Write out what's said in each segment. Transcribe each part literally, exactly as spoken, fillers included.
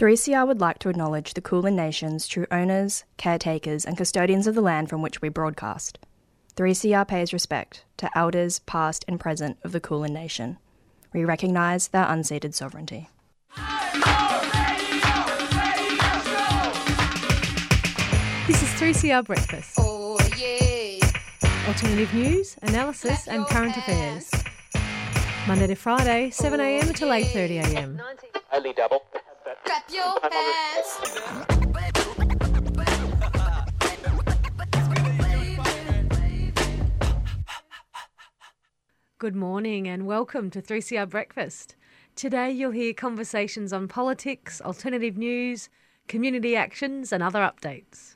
three C R would like to acknowledge the Kulin Nation's true owners, caretakers and custodians of the land from which we broadcast. three C R pays respect to elders past and present of the Kulin Nation. We recognise their unceded sovereignty. This is three C R Breakfast. Oh, yeah. Alternative news, analysis and current affairs. Monday to Friday, seven a.m. oh, till eight thirty a.m. Yeah. Only double. Clap your hands. Good morning and welcome to three C R Breakfast. Today you'll hear conversations on politics, alternative news, community actions and other updates.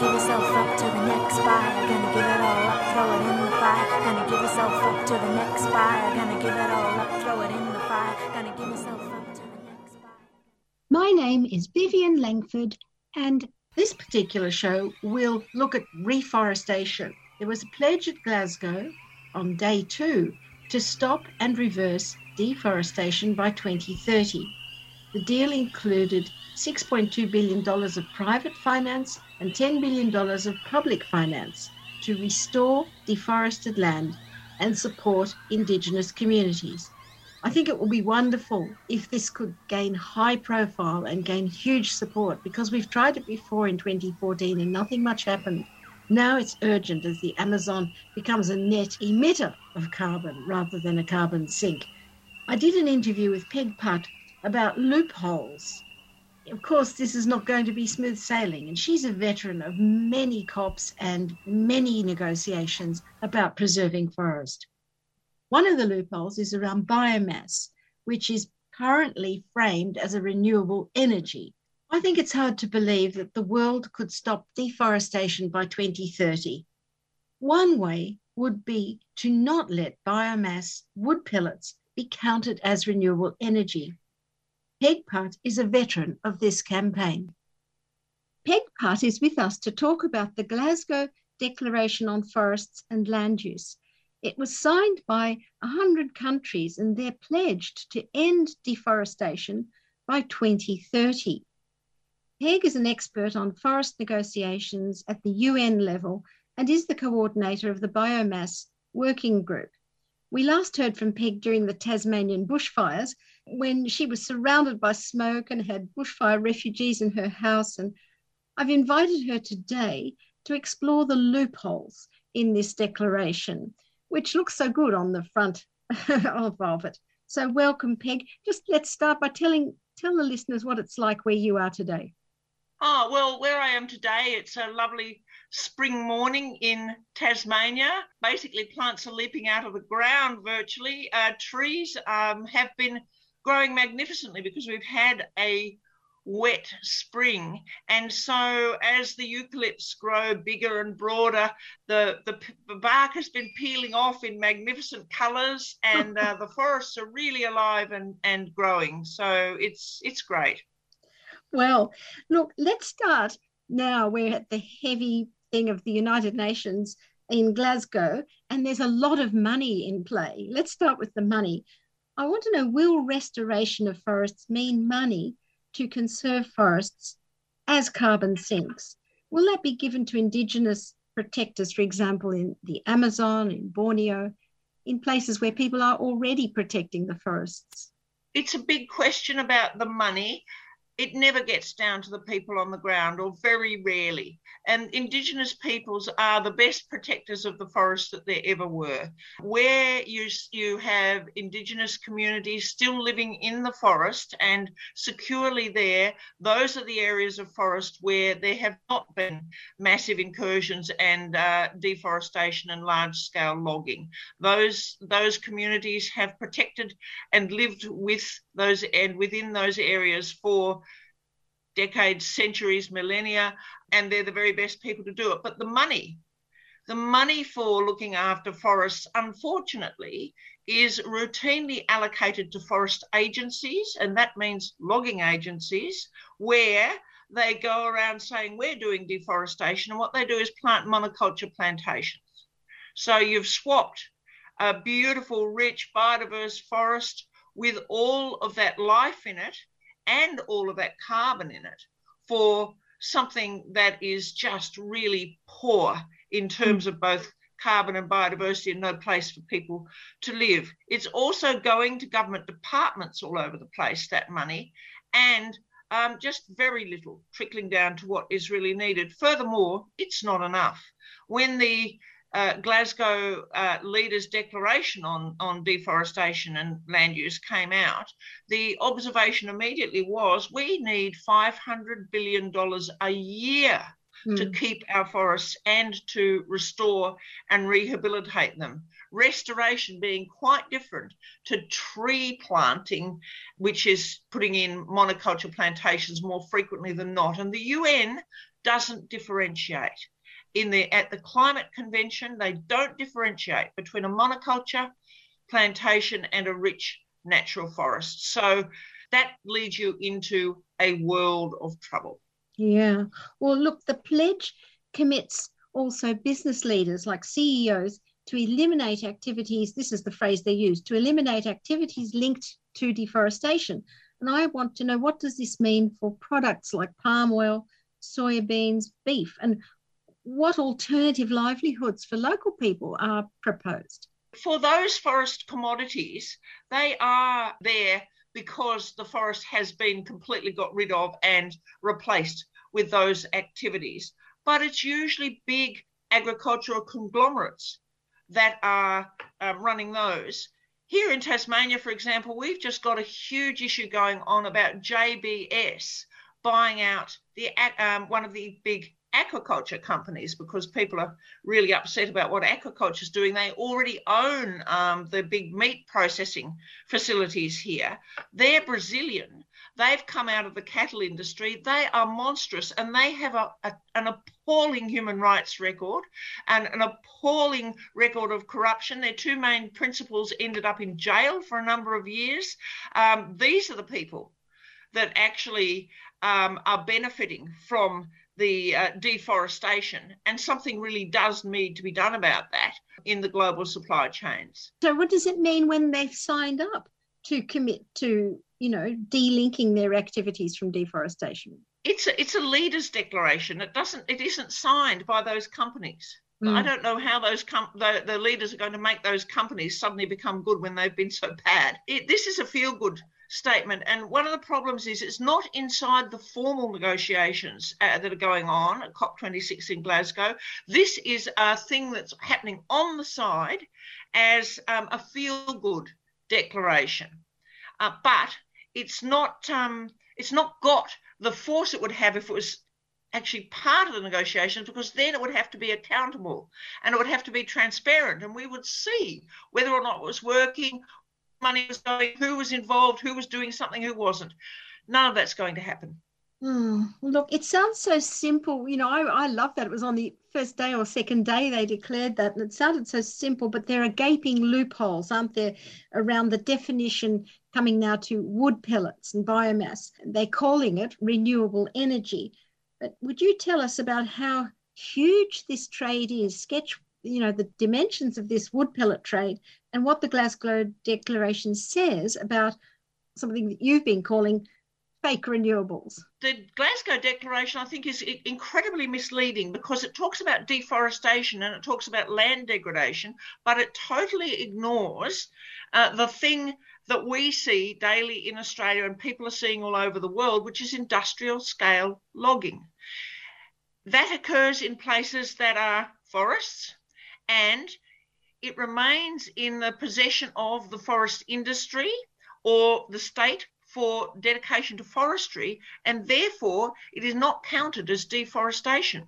Give yourself up to the next fire, gonna give it all up, throw it in the fire, gonna give yourself up to the next fire, gonna give it all up, throw it in the fire, gonna give yourself up to the next fire. My name is Vivian Langford, and this particular show will look at reforestation. There was a pledge at Glasgow on day two to stop and reverse deforestation by twenty thirty. The deal included six point two billion dollars of private finance and ten billion dollars of public finance to restore deforested land and support Indigenous communities. I think it would be wonderful if this could gain high profile and gain huge support, because we've tried it before in twenty fourteen and nothing much happened. Now it's urgent, as the Amazon becomes a net emitter of carbon rather than a carbon sink. I did an interview with Peg Putt about loopholes. Of course, this is not going to be smooth sailing, and she's a veteran of many COPs and many negotiations about preserving forest. One of the loopholes is around biomass, which is currently framed as a renewable energy. I think it's hard to believe that the world could stop deforestation by twenty thirty. One way would be to not let biomass, wood pellets, be counted as renewable energy. Peg Putt is a veteran of this campaign. Peg Putt is with us to talk about the Glasgow Declaration on Forests and Land Use. It was signed by one hundred countries and they're pledged to end deforestation by twenty thirty. Peg is an expert on forest negotiations at the U N level and is the coordinator of the Biomass Working Group. We last heard from Peg during the Tasmanian bushfires, when she was surrounded by smoke and had bushfire refugees in her house. And I've invited her today to explore the loopholes in this declaration, which looks so good on the front of it. So welcome, Peg. Just let's start by telling tell the listeners what it's like where you are today. Oh, well, where I am today, it's a lovely spring morning in Tasmania. Basically, plants are leaping out of the ground virtually. Uh, trees um, have been growing magnificently because we've had a wet spring, and so as the eucalypts grow bigger and broader, the the, the bark has been peeling off in magnificent colors, and uh, the forests are really alive and and growing, so it's it's great. Well, look, let's start now. We're at the heavy thing of the United Nations in Glasgow, and there's a lot of money in play. Let's start with the money. I want to know, will restoration of forests mean money to conserve forests as carbon sinks? Will that be given to Indigenous protectors, for example, in the Amazon, in Borneo, in places where people are already protecting the forests? It's a big question about the money. It never gets down to the people on the ground, or very rarely. And Indigenous peoples are the best protectors of the forest that there ever were. Where you, you have Indigenous communities still living in the forest and securely there, those are the areas of forest where there have not been massive incursions and uh, deforestation and large-scale logging. Those, those communities have protected and lived with those and within those areas for decades, centuries, millennia, and they're the very best people to do it. But the money, the money for looking after forests, unfortunately, is routinely allocated to forest agencies, and that means logging agencies, where they go around saying we're doing deforestation, and what they do is plant monoculture plantations. So you've swapped a beautiful, rich, biodiverse forest with all of that life in it and all of that carbon in it for something that is just really poor in terms of both carbon and biodiversity, and no place for people to live. It's also going to government departments all over the place, that money, and um, just very little trickling down to what is really needed. Furthermore, it's not enough. When the uh, Glasgow uh, leaders' declaration on, on deforestation and land use came out, the observation immediately was, we need five hundred billion dollars a year to keep our forests and to restore and rehabilitate them. Restoration being quite different to tree planting, which is putting in monoculture plantations more frequently than not. And the U N doesn't differentiate. In the, at the climate convention, they don't differentiate between a monoculture plantation and a rich natural forest. So that leads you into a world of trouble. Yeah. Well, look, the pledge commits also business leaders like C E Os to eliminate activities, this is the phrase they use, to eliminate activities linked to deforestation. And I want to know, what does this mean for products like palm oil, soybeans, beef, and what alternative livelihoods for local people are proposed? For those forest commodities, they are there because the forest has been completely got rid of and replaced with those activities. But it's usually big agricultural conglomerates that are um, running those. Here in Tasmania, for example, we've just got a huge issue going on about J B S buying out the um, one of the big aquaculture companies, because people are really upset about what aquaculture is doing. They already own um, the big meat processing facilities here. They're Brazilian. They've come out of the cattle industry. They are monstrous, and they have a, a, an appalling human rights record and an appalling record of corruption. Their two main principals ended up in jail for a number of years. Um, these are the people that actually um, are benefiting from the uh, deforestation, and something really does need to be done about that in the global supply chains. So what does it mean when they've signed up to commit to, you know, delinking their activities from deforestation? It's a, it's a leader's declaration. It doesn't, it isn't signed by those companies. Mm. I don't know how those com- the, the leaders are going to make those companies suddenly become good when they've been so bad. It, this is a feel-good statement. And one of the problems is it's not inside the formal negotiations uh, that are going on at COP twenty-six in Glasgow. This is a thing that's happening on the side as um, a feel-good declaration. Uh, but it's not, um, it's not got the force it would have if it was actually part of the negotiations, because then it would have to be accountable and it would have to be transparent, and we would see whether or not it was working, money was going, who was involved, who was doing something, who wasn't. None of that's going to happen. Mm, look, it sounds so simple. You know, I, I love that. It was on the first day or second day they declared that, and it sounded so simple, but there are gaping loopholes, aren't there, around the definition coming now to wood pellets and biomass. They're calling it renewable energy. But would you tell us about how huge this trade is? Sketch, you know, the dimensions of this wood pellet trade and what the Glasgow Declaration says about something that you've been calling fake renewables. The Glasgow Declaration, I think, is incredibly misleading because it talks about deforestation and it talks about land degradation, but it totally ignores uh, the thing that we see daily in Australia and people are seeing all over the world, which is industrial scale logging. That occurs in places that are forests, and it remains in the possession of the forest industry or the state for dedication to forestry, and therefore it is not counted as deforestation.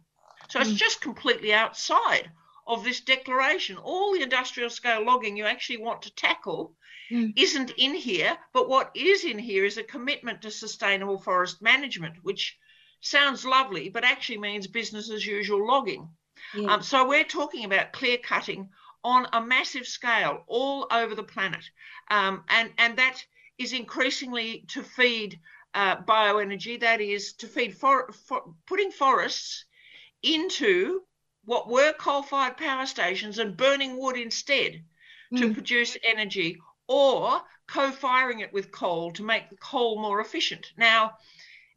So mm. it's just completely outside of this declaration. All the industrial scale logging you actually want to tackle mm. isn't in here, but what is in here is a commitment to sustainable forest management, which sounds lovely, but actually means business as usual logging. Yeah. Um, so we're talking about clear cutting on a massive scale all over the planet. Um, and, and that is increasingly to feed uh, bioenergy, that is to feed for, for putting forests into what were coal-fired power stations and burning wood instead mm. to produce energy, or co-firing it with coal to make the coal more efficient. Now,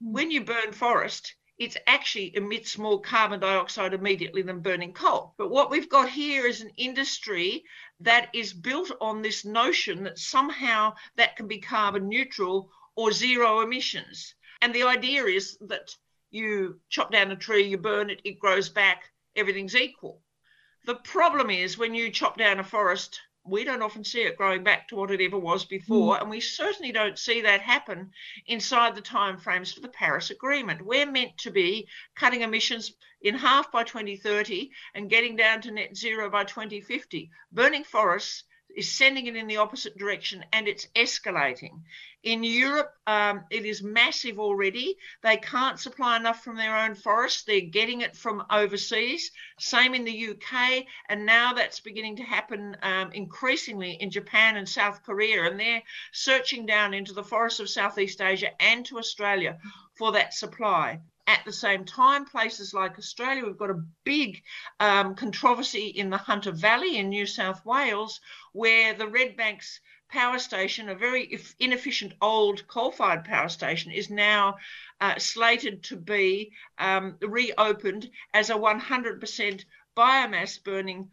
mm. when you burn forest, it actually emits more carbon dioxide immediately than burning coal. But what we've got here is an industry that is built on this notion that somehow that can be carbon neutral or zero emissions. And the idea is that you chop down a tree, you burn it, it grows back, everything's equal. The problem is when you chop down a forest, we don't often see it growing back to what it ever was before, mm. and we certainly don't see that happen inside the timeframes for the Paris Agreement. We're meant to be cutting emissions in half by twenty thirty and getting down to net zero by twenty fifty. Burning forests is sending it in the opposite direction, and it's escalating. In Europe, um, it is massive already. They can't supply enough from their own forests. They're getting it from overseas. Same in the U K. And now that's beginning to happen um, increasingly in Japan and South Korea. And they're searching down into the forests of Southeast Asia and to Australia for that supply. At the same time, places like Australia, we've got a big um, controversy in the Hunter Valley in New South Wales, where the Red Banks power station, a very inefficient old coal-fired power station, is now uh, slated to be um, reopened as a one hundred percent biomass burning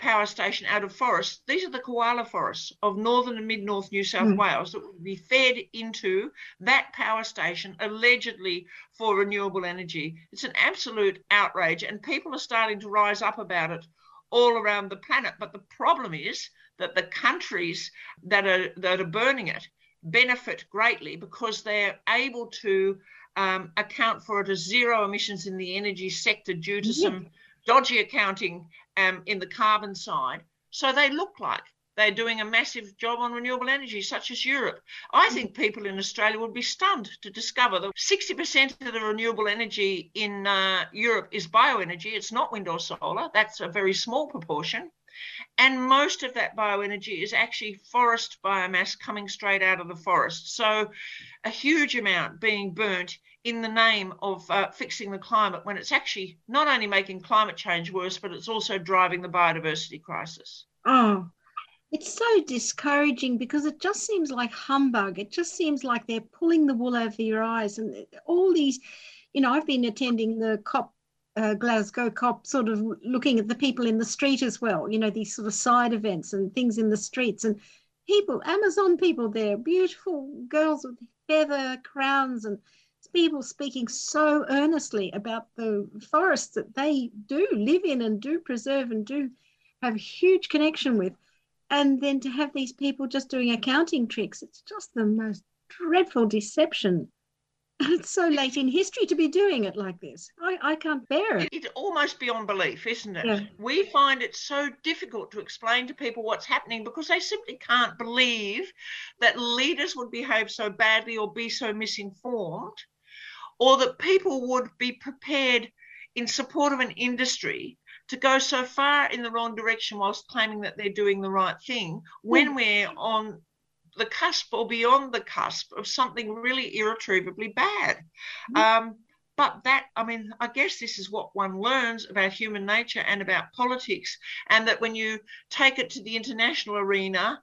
power station out of forests. These are the koala forests of northern and mid-north New South mm. Wales that would be fed into that power station allegedly for renewable energy. It's an absolute outrage, and people are starting to rise up about it all around the planet. But the problem is that the countries that are, that are burning it benefit greatly because they're able to um, account for it as zero emissions in the energy sector due to yeah. some dodgy accounting um, in the carbon side. So they look like they're doing a massive job on renewable energy, such as Europe. I think people in Australia would be stunned to discover that sixty percent of the renewable energy in uh, Europe is bioenergy. It's not wind or solar. That's a very small proportion. And most of that bioenergy is actually forest biomass coming straight out of the forest. So a huge amount being burnt in the name of uh, fixing the climate, when it's actually not only making climate change worse, but it's also driving the biodiversity crisis. Oh, it's so discouraging because it just seems like humbug. It just seems like they're pulling the wool over your eyes. And all these, you know, I've been attending the COP, uh, Glasgow COP, sort of looking at the people in the street as well, you know, these sort of side events and things in the streets. And people, Amazon people there, beautiful girls with feather crowns and people speaking so earnestly about the forests that they do live in and do preserve and do have a huge connection with. And then to have these people just doing accounting tricks, it's just the most dreadful deception. It's so late in history to be doing it like this. I, I can't bear it. It's almost beyond belief, isn't it? Yeah. We find it so difficult to explain to people what's happening because they simply can't believe that leaders would behave so badly or be so misinformed, or that people would be prepared in support of an industry to go so far in the wrong direction whilst claiming that they're doing the right thing when we're on the cusp or beyond the cusp of something really irretrievably bad. Mm-hmm. Um, but that, I mean, I guess this is what one learns about human nature and about politics, and that when you take it to the international arena,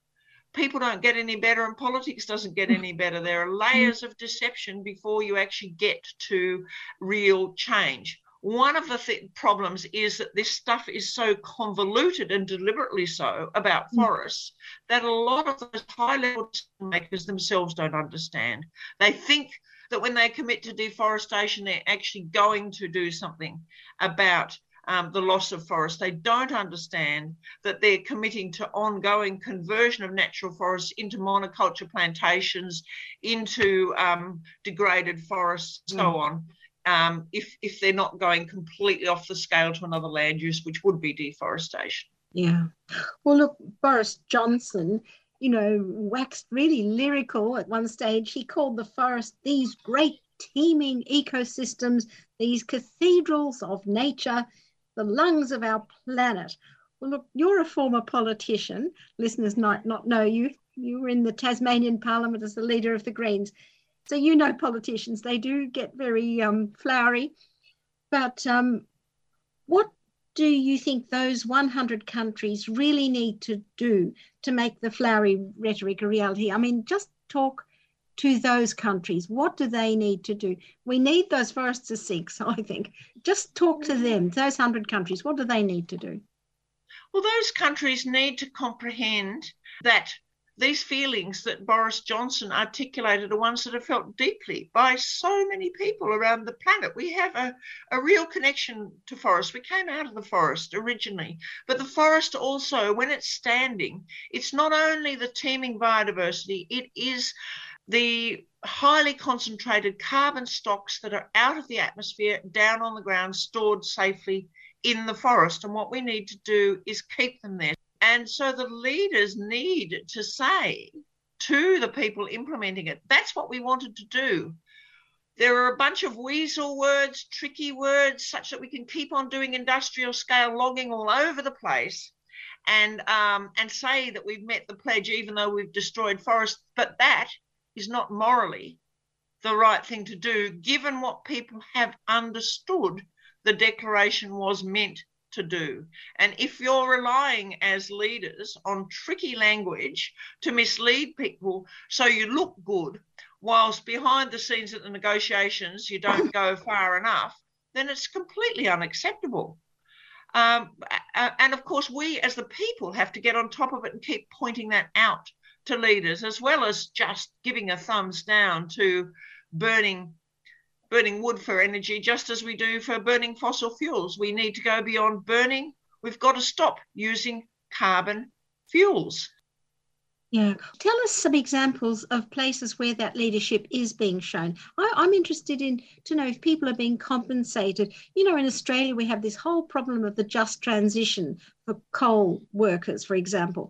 people don't get any better and politics doesn't get any better. There are layers of deception before you actually get to real change. One of the th- problems is that this stuff is so convoluted, and deliberately so, about forests that a lot of those high-level decision makers themselves don't understand. They think that when they commit to deforestation, they're actually going to do something about Um, the loss of forests. They don't understand that they're committing to ongoing conversion of natural forests into monoculture plantations, into um, degraded forests, and mm. so on, um, if, if they're not going completely off the scale to another land use, which would be deforestation. Yeah. Well, look, Boris Johnson, you know, waxed really lyrical at one stage. He called the forest these great teeming ecosystems, these cathedrals of nature, the lungs of our planet. Well, look, you're a former politician. Listeners might not know you. You were in the Tasmanian Parliament as the leader of the Greens. So you know politicians, they do get very um, flowery. But um, what do you think those one hundred countries really need to do to make the flowery rhetoric a reality? I mean, just talk to those countries. What do they need to do? We need those forests to sink, so I think. Just talk to them, those one hundred countries. What do they need to do? Well, those countries need to comprehend that these feelings that Boris Johnson articulated are ones that are felt deeply by so many people around the planet. We have a, a real connection to forest. We came out of the forest originally, but the forest also, when it's standing, it's not only the teeming biodiversity, it is the highly concentrated carbon stocks that are out of the atmosphere, down on the ground, stored safely in the forest. And what we need to do is keep them there. And so the leaders need to say to the people implementing it, that's what we wanted to do. There are a bunch of weasel words, tricky words, such that we can keep on doing industrial scale logging all over the place and, um, and say that we've met the pledge, even though we've destroyed forests. But that is not morally the right thing to do, given what people have understood the declaration was meant to do. And if you're relying as leaders on tricky language to mislead people so you look good, whilst behind the scenes at the negotiations you don't go far enough, then it's completely unacceptable. Um, and of course, we as the people have to get on top of it and keep pointing that out to leaders, as well as just giving a thumbs down to burning burning wood for energy, just as we do for burning fossil fuels. We need to go beyond burning. We've got to stop using carbon fuels. Yeah. Tell us some examples of places where that leadership is being shown. I, I'm interested in to know if people are being compensated. You know, in Australia, we have this whole problem of the just transition for coal workers, for example.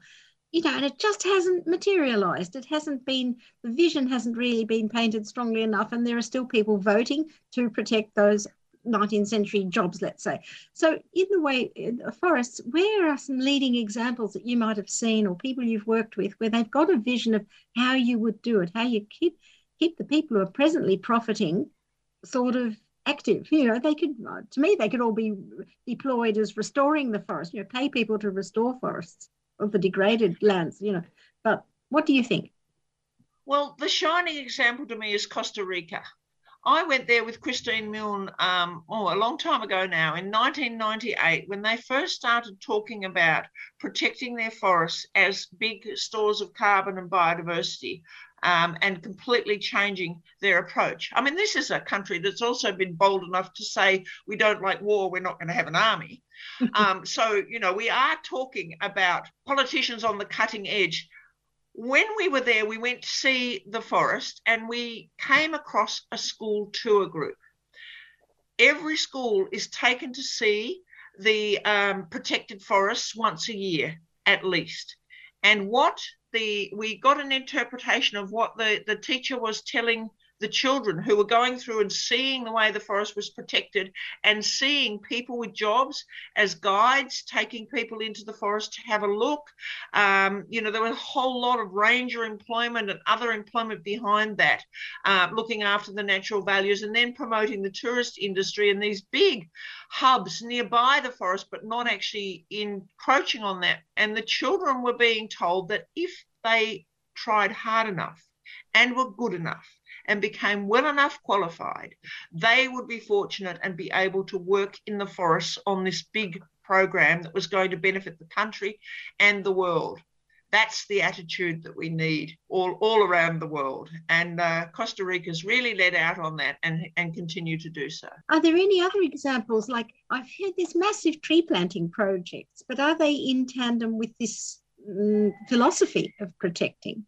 You know, and it just hasn't materialised. It hasn't been, the vision hasn't really been painted strongly enough, and there are still people voting to protect those nineteenth century jobs, let's say. So in the way, in forests, where are some leading examples that you might have seen or people you've worked with where they've got a vision of how you would do it, how you keep keep the people who are presently profiting sort of active? You know, they could, to me, they could all be deployed as restoring the forest, you know, pay people to restore forests of the degraded lands, you know. But what do you think? Well, the shining example to me is Costa Rica. I went there with Christine Milne um, oh, a long time ago now, in nineteen ninety-eight, when they first started talking about protecting their forests as big stores of carbon and biodiversity, um, and completely changing their approach. I mean, this is a country that's also been bold enough to say, we don't like war, we're not going to have an army. um, so, you know, we are talking about politicians on the cutting edge. When we were there, we went to see the forest and we came across a school tour group. Every school is taken to see the um, protected forests once a year, at least. And what the we got an interpretation of what the, the teacher was telling the children who were going through and seeing the way the forest was protected and seeing people with jobs as guides, taking people into the forest to have a look. Um, you know, there was a whole lot of ranger employment and other employment behind that, uh, looking after the natural values and then promoting the tourist industry and these big hubs nearby the forest, but not actually encroaching on that. And the children were being told that if they tried hard enough and were good enough and became well enough qualified, they would be fortunate and be able to work in the forests on this big program that was going to benefit the country and the world. That's the attitude that we need all, all around the world. And uh, Costa Rica's really led out on that and, and continue to do so. Are there any other examples? Like, I've heard there's massive tree planting projects, but are they in tandem with this mm, philosophy of protecting?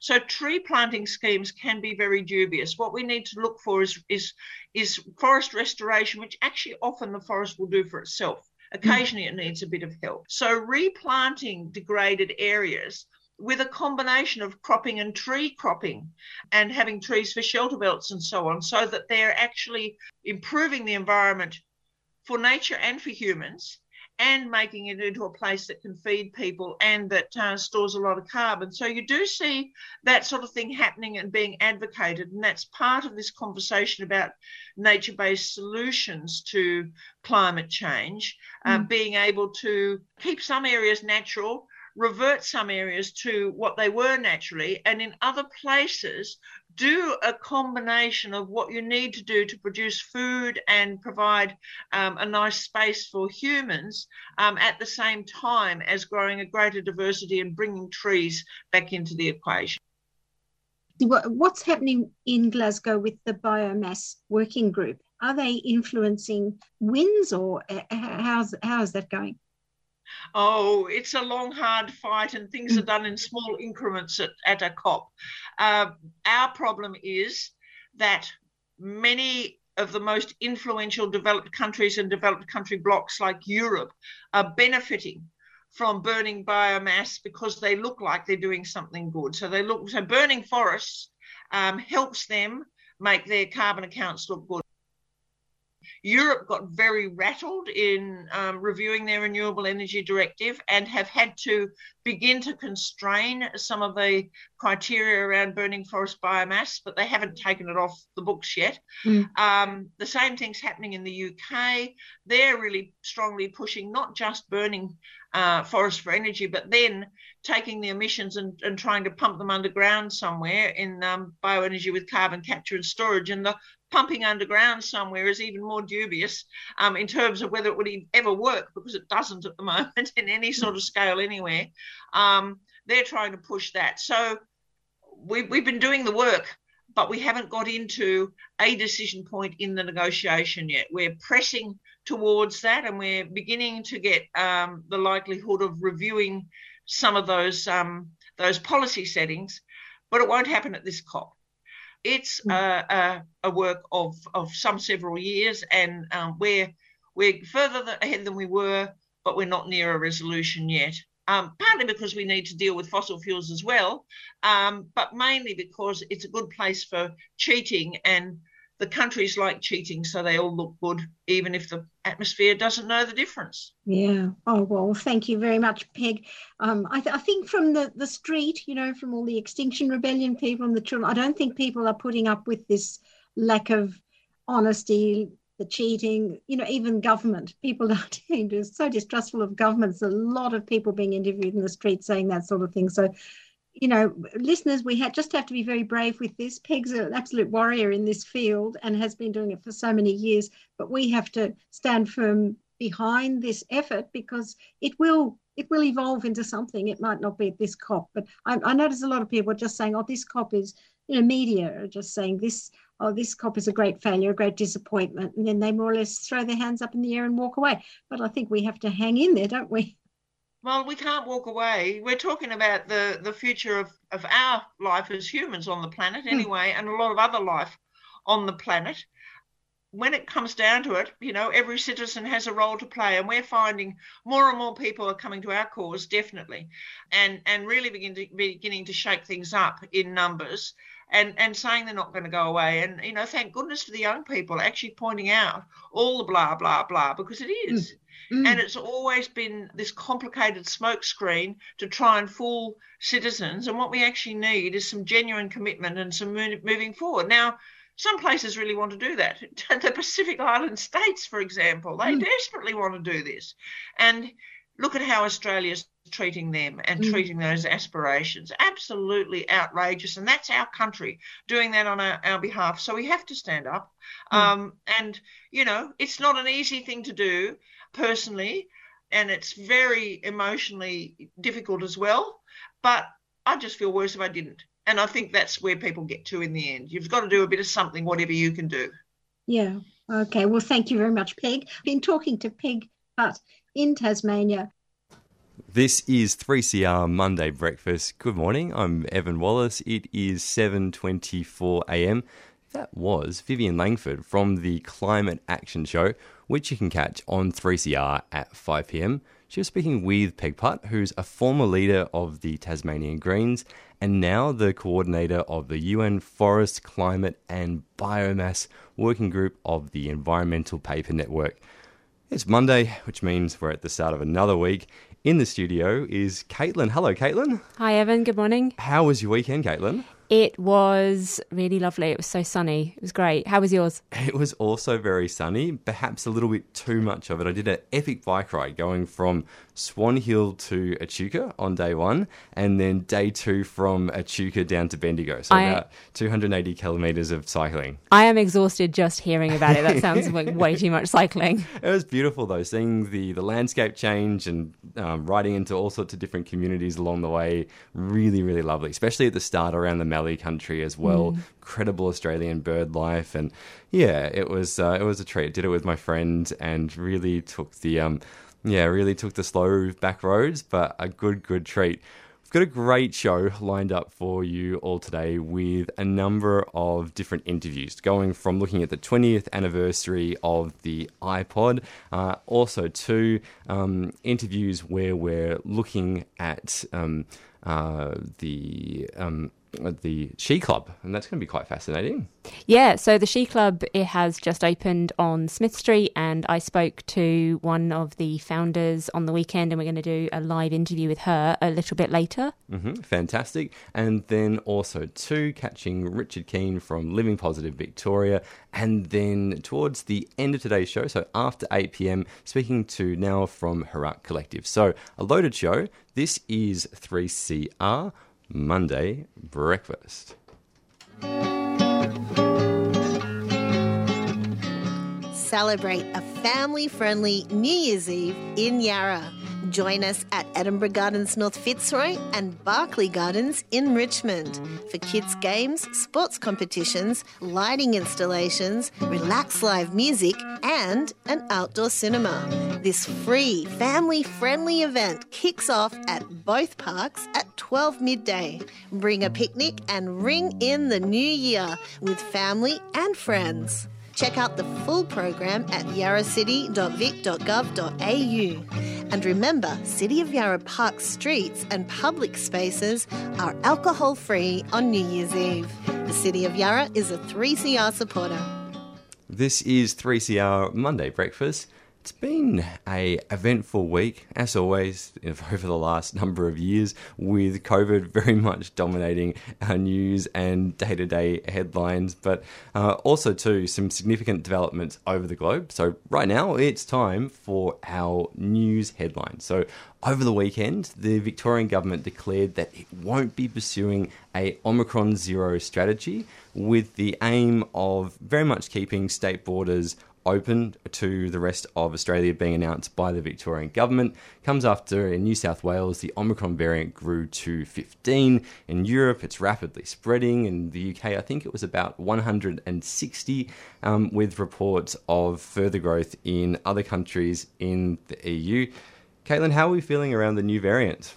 So tree planting schemes can be very dubious. What we need to look for is, is, is forest restoration, which actually often the forest will do for itself. Occasionally it needs a bit of help. So replanting degraded areas with a combination of cropping and tree cropping and having trees for shelter belts and so on, so that they're actually improving the environment for nature and for humans, and making it into a place that can feed people and that uh, stores a lot of carbon. So you do see that sort of thing happening and being advocated, and that's part of this conversation about nature-based solutions to climate change, uh, mm. being able to keep some areas natural, revert some areas to what they were naturally, and in other places do a combination of what you need to do to produce food and provide um, a nice space for humans um, at the same time as growing a greater diversity and bringing trees back into the equation. What's happening in Glasgow with the biomass working group? Are they influencing winds, or how's, how's that going? Oh, it's a long, hard fight, and things are done in small increments at, at a COP. Uh, our problem is that many of the most influential developed countries and developed country blocs like Europe are benefiting from burning biomass because they look like they're doing something good. So they look, so burning forests um, helps them make their carbon accounts look good. Europe got very rattled in um, reviewing their renewable energy directive and have had to begin to constrain some of the criteria around burning forest biomass, but they haven't taken it off the books yet. Mm. Um, the same thing's happening in the U K. They're really strongly pushing not just burning uh, forest for energy, but then taking the emissions and, and trying to pump them underground somewhere in um, bioenergy with carbon capture and storage. And the pumping underground somewhere is even more dubious um, in terms of whether it would ever work, because it doesn't at the moment in any sort of scale anywhere. Um, they're trying to push that. So we, we've been doing the work, but we haven't got into a decision point in the negotiation yet. We're pressing towards that, and we're beginning to get um, the likelihood of reviewing some of those, um, those policy settings, but it won't happen at this COP. It's a, a, a work of, of some several years, and um, we're, we're further ahead than we were, but we're not near a resolution yet, um, partly because we need to deal with fossil fuels as well, um, but mainly because it's a good place for cheating, and the countries like cheating, so they all look good, even if the atmosphere doesn't know the difference. Yeah. Oh, well, thank you very much, Peg. Um, I, th- I think from the, the street, you know, from all the Extinction Rebellion people and the children, I don't think people are putting up with this lack of honesty, the cheating, you know, even government. People are so distrustful of governments. A lot of people being interviewed in the street saying that sort of thing. So, you know, listeners, we had, just have to be very brave with this. Peg's an absolute warrior in this field and has been doing it for so many years, but we have to stand firm behind this effort, because it will it will evolve into something. It might not be at this COP, but I, I notice a lot of people are just saying, oh, this COP is, you know, media are just saying this, oh, this COP is a great failure, a great disappointment, and then they more or less throw their hands up in the air and walk away. But I think we have to hang in there, don't we? Well, we can't walk away. We're talking about the, the future of, of our life as humans on the planet anyway, and a lot of other life on the planet. When it comes down to it, you know, every citizen has a role to play, and we're finding more and more people are coming to our cause, definitely, and, and really begin to, beginning to shake things up in numbers, and, and saying they're not going to go away. And, you know, thank goodness for the young people actually pointing out all the blah, blah, blah, because it is. Mm. Mm. And it's always been this complicated smokescreen to try and fool citizens. And what we actually need is some genuine commitment and some moving forward. Now, some places really want to do that. The Pacific Island states, for example, they mm. desperately want to do this. And look at how Australia's treating them and mm. treating those aspirations. Absolutely outrageous. And that's our country doing that on our, our behalf. So we have to stand up. Mm. Um, and, you know, it's not an easy thing to do personally, and it's very emotionally difficult as well, but I just feel worse if I didn't. And I think that's where people get to in the end. You've got to do a bit of something, whatever you can do. Yeah. Okay. Well, thank you very much, Peg. I've been talking to Peg Putt in Tasmania. This is three C R Monday Breakfast. Good morning. I'm Evan Wallace. It is seven twenty-four a.m. That was Vivian Langford from the Climate Action Show, which you can catch on three C R at five p.m. She was speaking with Peg Putt, who's a former leader of the Tasmanian Greens and now the coordinator of the U N Forest, Climate and Biomass Working Group of the Environmental Paper Network. It's Monday, which means we're at the start of another week. In the studio is Caitlin. Hello, Caitlin. Hi, Evan. Good morning. How was your weekend, Caitlin? It was really lovely. It was so sunny. It was great. How was yours? It was also very sunny, perhaps a little bit too much of it. I did an epic bike ride going from Swan Hill to Echuca on day one, and then day two from Echuca down to Bendigo. So I, about two hundred eighty kilometres of cycling. I am exhausted just hearing about it. That sounds like way too much cycling. It was beautiful, though, seeing the, the landscape change and um, riding into all sorts of different communities along the way. Really, really lovely, especially at the start around the Mallee country as well. Mm. Incredible Australian bird life. And yeah, it was uh, it was a treat. Did it with my friend and really took the, um, yeah, really took the slow back roads, but a good, good treat. Got a great show lined up for you all today with a number of different interviews, going from looking at the twentieth anniversary of the iPod, uh, also to um, interviews where we're looking at um, uh, the... Um, the She Club, and that's going to be quite fascinating. Yeah, so the She Club, it has just opened on Smith Street, and I spoke to one of the founders on the weekend, and we're going to do a live interview with her a little bit later. Mm-hmm, fantastic. And then also too, catching Richard Keane from Living Positive Victoria, and then towards the end of today's show, so after eight p.m, speaking to Now from Her Art Collective. So a loaded show. This is three C R Monday Breakfast. Celebrate a family-friendly New Year's Eve in Yarra. Join us at Edinburgh Gardens North Fitzroy and Barclay Gardens in Richmond for kids' games, sports competitions, lighting installations, relaxed live music and an outdoor cinema. This free, family-friendly event kicks off at both parks at twelve midday. Bring a picnic and ring in the new year with family and friends. Check out the full program at yarra city dot vic dot gov dot a u. And remember, City of Yarra Park streets and public spaces are alcohol-free on New Year's Eve. The City of Yarra is a three C R supporter. This is three C R Monday Breakfast. It's been an eventful week, as always, over the last number of years, with COVID very much dominating our news and day-to-day headlines, but uh, also, too, some significant developments over the globe. So right now, it's time for our news headlines. So over the weekend, the Victorian government declared that it won't be pursuing a Omicron zero strategy with the aim of very much keeping state borders open to the rest of Australia, being announced by the Victorian government. Comes after in New South Wales the Omicron variant grew to fifteen. In Europe it's rapidly spreading. In the U K I think it was about one hundred sixty, um, with reports of further growth in other countries in the E U. Caitlin, how are we feeling around the new variant?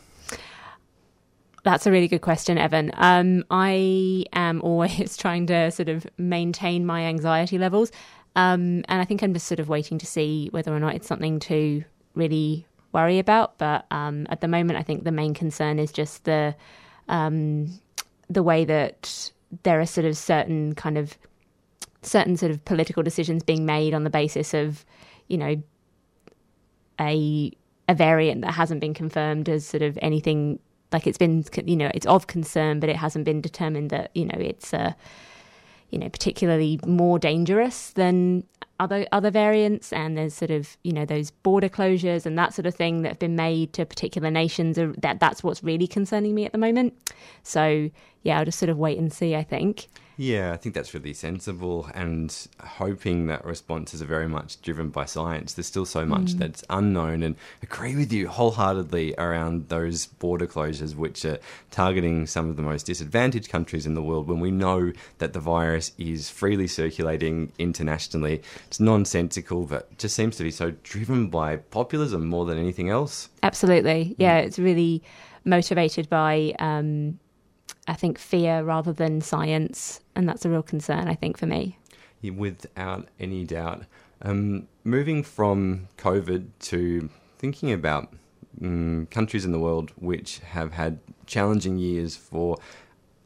That's a really good question, Evan. Um, I am always trying to sort of maintain my anxiety levels. Um, and I think I'm just sort of waiting to see whether or not it's something to really worry about. But um, at the moment, I think the main concern is just the um, the way that there are sort of certain kind of certain sort of political decisions being made on the basis of, you know, a a variant that hasn't been confirmed as sort of anything, like it's been, you know, it's of concern, but it hasn't been determined that, you know, it's a... Uh, you know, particularly more dangerous than other other variants. And there's sort of, you know, those border closures and that sort of thing that have been made to particular nations. That That's what's really concerning me at the moment. So, yeah, I'll just sort of wait and see, I think. Yeah, I think that's really sensible, and hoping that responses are very much driven by science. There's still so much mm. that's unknown, and agree with you wholeheartedly around those border closures, which are targeting some of the most disadvantaged countries in the world when we know that the virus is freely circulating internationally. It's nonsensical, but just seems to be so driven by populism more than anything else. Absolutely. Yeah, mm. it's really motivated by... Um, I think fear rather than science, and that's a real concern, I think, for me. Yeah, without any doubt. Um, moving from COVID to thinking about um, countries in the world which have had challenging years for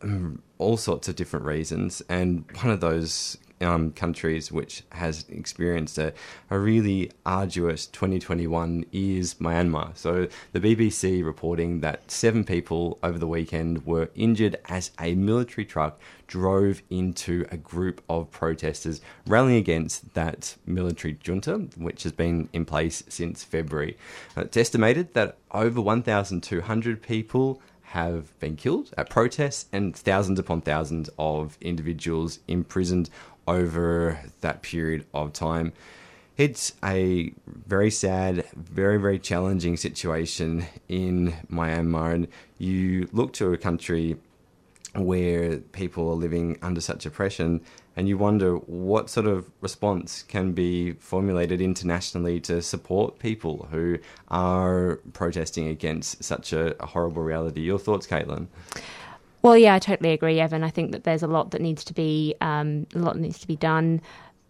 um, all sorts of different reasons, and one of those um, countries which has experienced a, a really arduous twenty twenty-one is Myanmar. So the B B C reporting that seven people over the weekend were injured as a military truck drove into a group of protesters rallying against that military junta, which has been in place since February. It's estimated that over one thousand two hundred people have been killed at protests and thousands upon thousands of individuals imprisoned over that period of time. It's a very sad, very, very challenging situation in Myanmar. And you look to a country where people are living under such oppression, and you wonder what sort of response can be formulated internationally to support people who are protesting against such a, a horrible reality. Your thoughts, Caitlin? Well, yeah, I totally agree, Evan. I think that there's a lot that needs to be um, a lot needs to be done.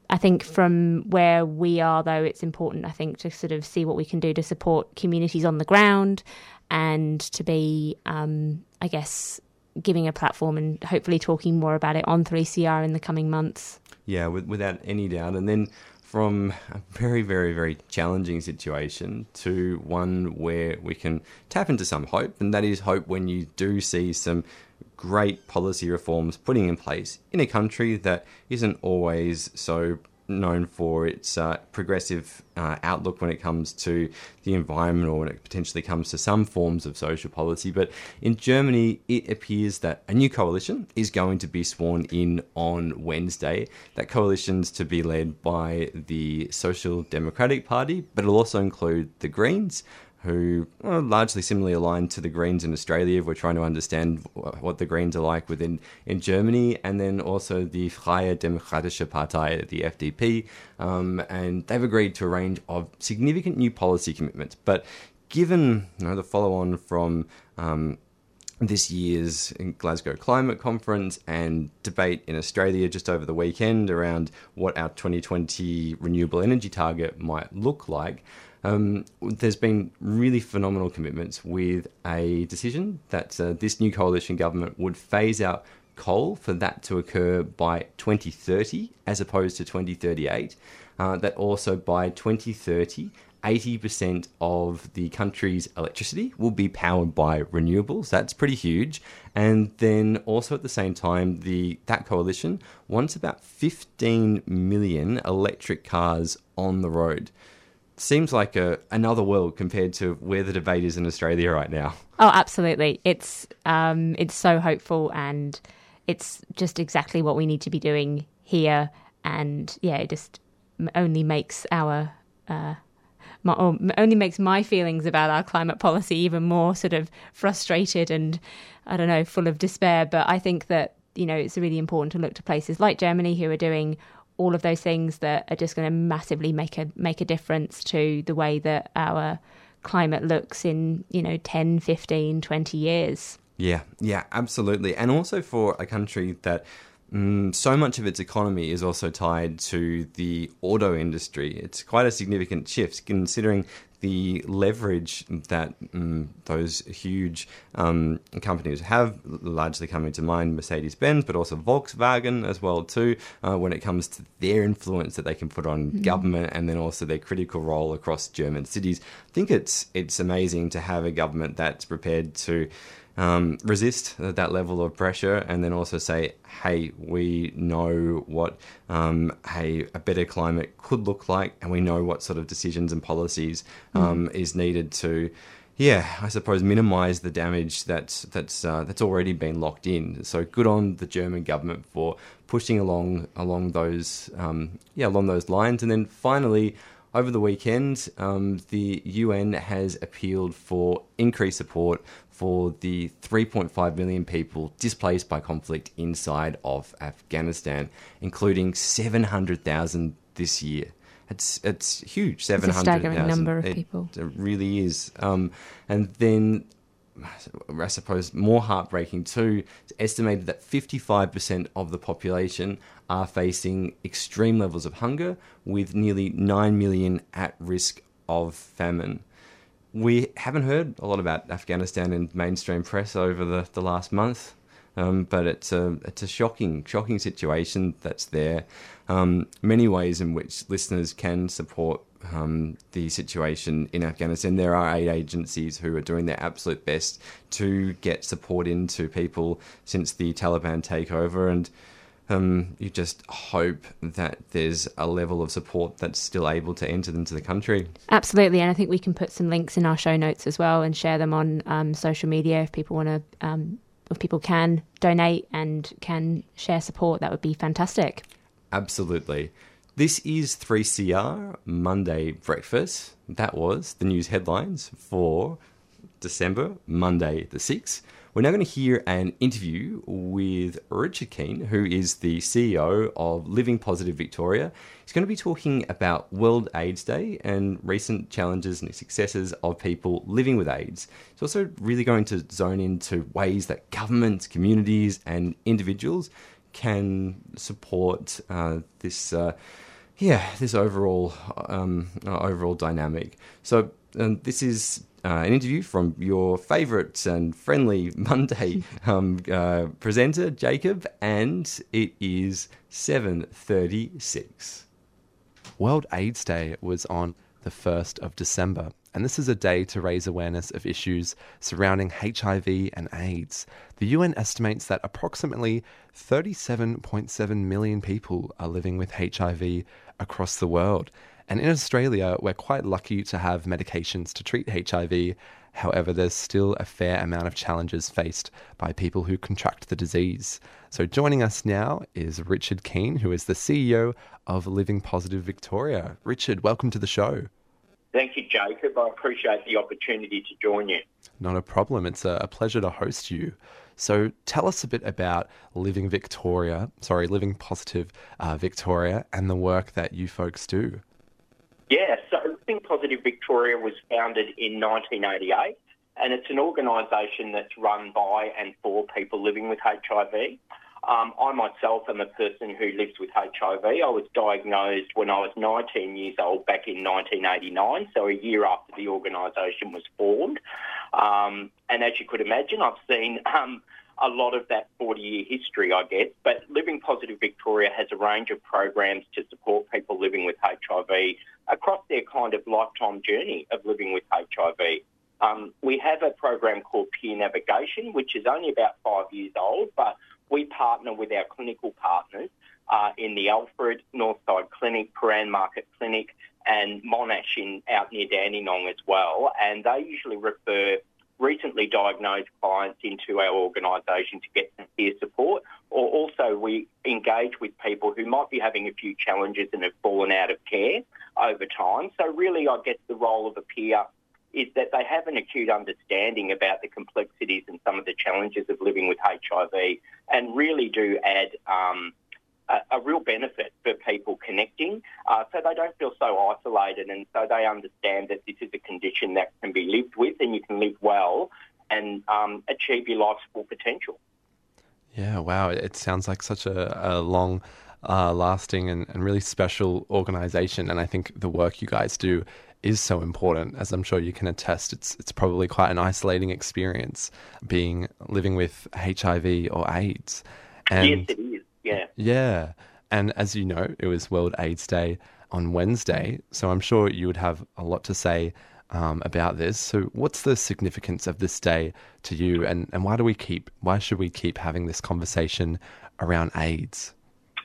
I think from where we are, though, it's important, I think, to sort of see what we can do to support communities on the ground and to be, um, I guess, giving a platform and hopefully talking more about it on three C R in the coming months. Yeah, with, without any doubt. And then from a very, very, very challenging situation to one where we can tap into some hope, and that is hope when you do see some great policy reforms putting in place in a country that isn't always so known for its uh, progressive uh, outlook when it comes to the environment or when it potentially comes to some forms of social policy. But in Germany, it appears that a new coalition is going to be sworn in on Wednesday. That coalition's to be led by the Social Democratic Party, but it'll also include the Greens, who are largely similarly aligned to the Greens in Australia, if we're trying to understand what the Greens are like within in Germany, and then also the Freie Demokratische Partei, the F D P, um, and they've agreed to a range of significant new policy commitments. But given, you know, the follow-on from um, this year's Glasgow Climate Conference and debate in Australia just over the weekend around what our twenty twenty renewable energy target might look like, Um, there's been really phenomenal commitments with a decision that uh, this new coalition government would phase out coal for that to occur by twenty thirty as opposed to twenty thirty-eight. Uh, that also by twenty thirty, eighty percent of the country's electricity will be powered by renewables. That's pretty huge. And then also at the same time, the that coalition wants about fifteen million electric cars on the road. Seems like a another world compared to where the debate is in Australia right now. Oh, absolutely. It's um, it's so hopeful, and it's just exactly what we need to be doing here. And yeah, it just only makes our uh, my, or only makes my feelings about our climate policy even more sort of frustrated and, I don't know, full of despair. But I think that, you know, it's really important to look to places like Germany who are doing all of those things that are just going to massively make a make a difference to the way that our climate looks in, you know, ten, fifteen, twenty years. Yeah, yeah, absolutely. And also for a country that mm, so much of its economy is also tied to the auto industry, it's quite a significant shift considering the leverage that um, those huge um, companies have, largely coming to mind, Mercedes-Benz, but also Volkswagen as well too, uh, when it comes to their influence that they can put on mm. government and then also their critical role across German cities. I think it's, it's amazing to have a government that's prepared to um, resist that level of pressure and then also say, hey, we know what um, hey, a better climate could look like, and we know what sort of decisions and policies Um, mm. is needed to, yeah, I suppose, minimise the damage that's that's uh, that's already been locked in. So good on the German government for pushing along along those um, yeah along those lines. And then finally, over the weekend, um, the U N has appealed for increased support for the three point five million people displaced by conflict inside of Afghanistan, including seven hundred thousand this year. It's it's huge, seven hundred thousand. It's a staggering number of it, people. It really is. Um, and then, I suppose, more heartbreaking too, it's estimated that fifty-five percent of the population are facing extreme levels of hunger, with nearly nine million at risk of famine. We haven't heard a lot about Afghanistan in mainstream press over the, the last month. Um, but it's a it's a shocking, shocking situation that's there. Um, many ways in which listeners can support um, the situation in Afghanistan. There are aid agencies who are doing their absolute best to get support into people since the Taliban takeover, and um, you just hope that there's a level of support that's still able to enter them to the country. Absolutely, and I think we can put some links in our show notes as well and share them on um, social media if people want to... Um If people can donate and can share support, that would be fantastic. Absolutely. This is three C R Monday Breakfast. That was the news headlines for December, Monday the sixth. We're now going to hear an interview with Richard Keane, who is the C E O of Living Positive Victoria. He's going to be talking about World AIDS Day and recent challenges and successes of people living with AIDS. He's also really going to zone into ways that governments, communities and individuals can support uh, this uh, yeah, this overall, um, overall dynamic. So um, this is... Uh, an interview from your favourite and friendly Monday um, uh, presenter, Jacob, and it is seven thirty-six. World AIDS Day was on the first of December, and this is a day to raise awareness of issues surrounding H I V and AIDS. The U N estimates that approximately thirty-seven point seven million people are living with H I V across the world. And in Australia, we're quite lucky to have medications to treat H I V. However, there's still a fair amount of challenges faced by people who contract the disease. So joining us now is Richard Keane, who is the C E O of Living Positive Victoria. Richard, welcome to the show. Thank you, Jacob. I appreciate the opportunity to join you. Not a problem. It's a pleasure to host you. So tell us a bit about Living Victoria, sorry, Living Positive uh, Victoria and the work that you folks do. Yeah, so Living Positive Victoria was founded in nineteen eighty-eight, and it's an organisation that's run by and for people living with H I V. Um, I myself am a person who lives with H I V. I was diagnosed when I was nineteen years old back in nineteen eighty-nine, so a year after the organisation was formed. Um, and as you could imagine, I've seen... Um, a lot of that forty-year history, I guess. But Living Positive Victoria has a range of programs to support people living with H I V across their kind of lifetime journey of living with H I V. Um, we have a program called Peer Navigation, which is only about five years old, but we partner with our clinical partners uh, in the Alfred Northside Clinic, Paran Market Clinic, and Monash in, out near Dandenong as well. And they usually refer... recently diagnosed clients into our organisation to get some peer support, or also we engage with people who might be having a few challenges and have fallen out of care over time. So really, I guess the role of a peer is that they have an acute understanding about the complexities and some of the challenges of living with H I V, and really do add um, a, a real benefit for people connecting, uh, so they don't feel so isolated, and so they understand that this is a condition that can be lived with and you can live well and um, achieve your life's full potential. Yeah, wow. It sounds like such a, a long, uh, lasting and, and really special organisation, and I think the work you guys do is so important. As I'm sure you can attest, it's it's probably quite an isolating experience being living with H I V or AIDS. And yes, it is. Yeah. Yeah. And as you know, it was World AIDS Day on Wednesday, so I'm sure you would have a lot to say um, about this. So what's the significance of this day to you, and, and why do we keep, why should we keep having this conversation around AIDS?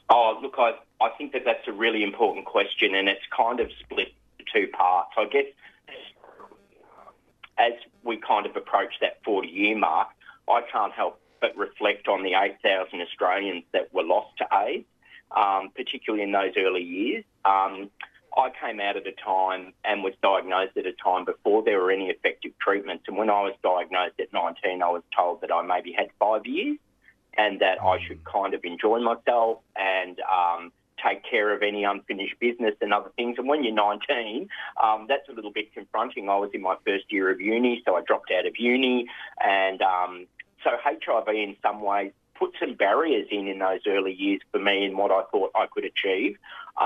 Oh, look, I, I think that that's a really important question, and it's kind of split into two parts. I guess as we kind of approach that forty-year mark, I can't help but reflect on the eight thousand Australians that were lost to AIDS, um, particularly in those early years. Um, I came out at a time and was diagnosed at a time before there were any effective treatments. And when I was diagnosed at nineteen, I was told that I maybe had five years and that I should kind of enjoy myself and um, take care of any unfinished business and other things. And when you're nineteen, um, that's a little bit confronting. I was in my first year of uni, so I dropped out of uni and... Um, So H I V in some ways put some barriers in in those early years for me and what I thought I could achieve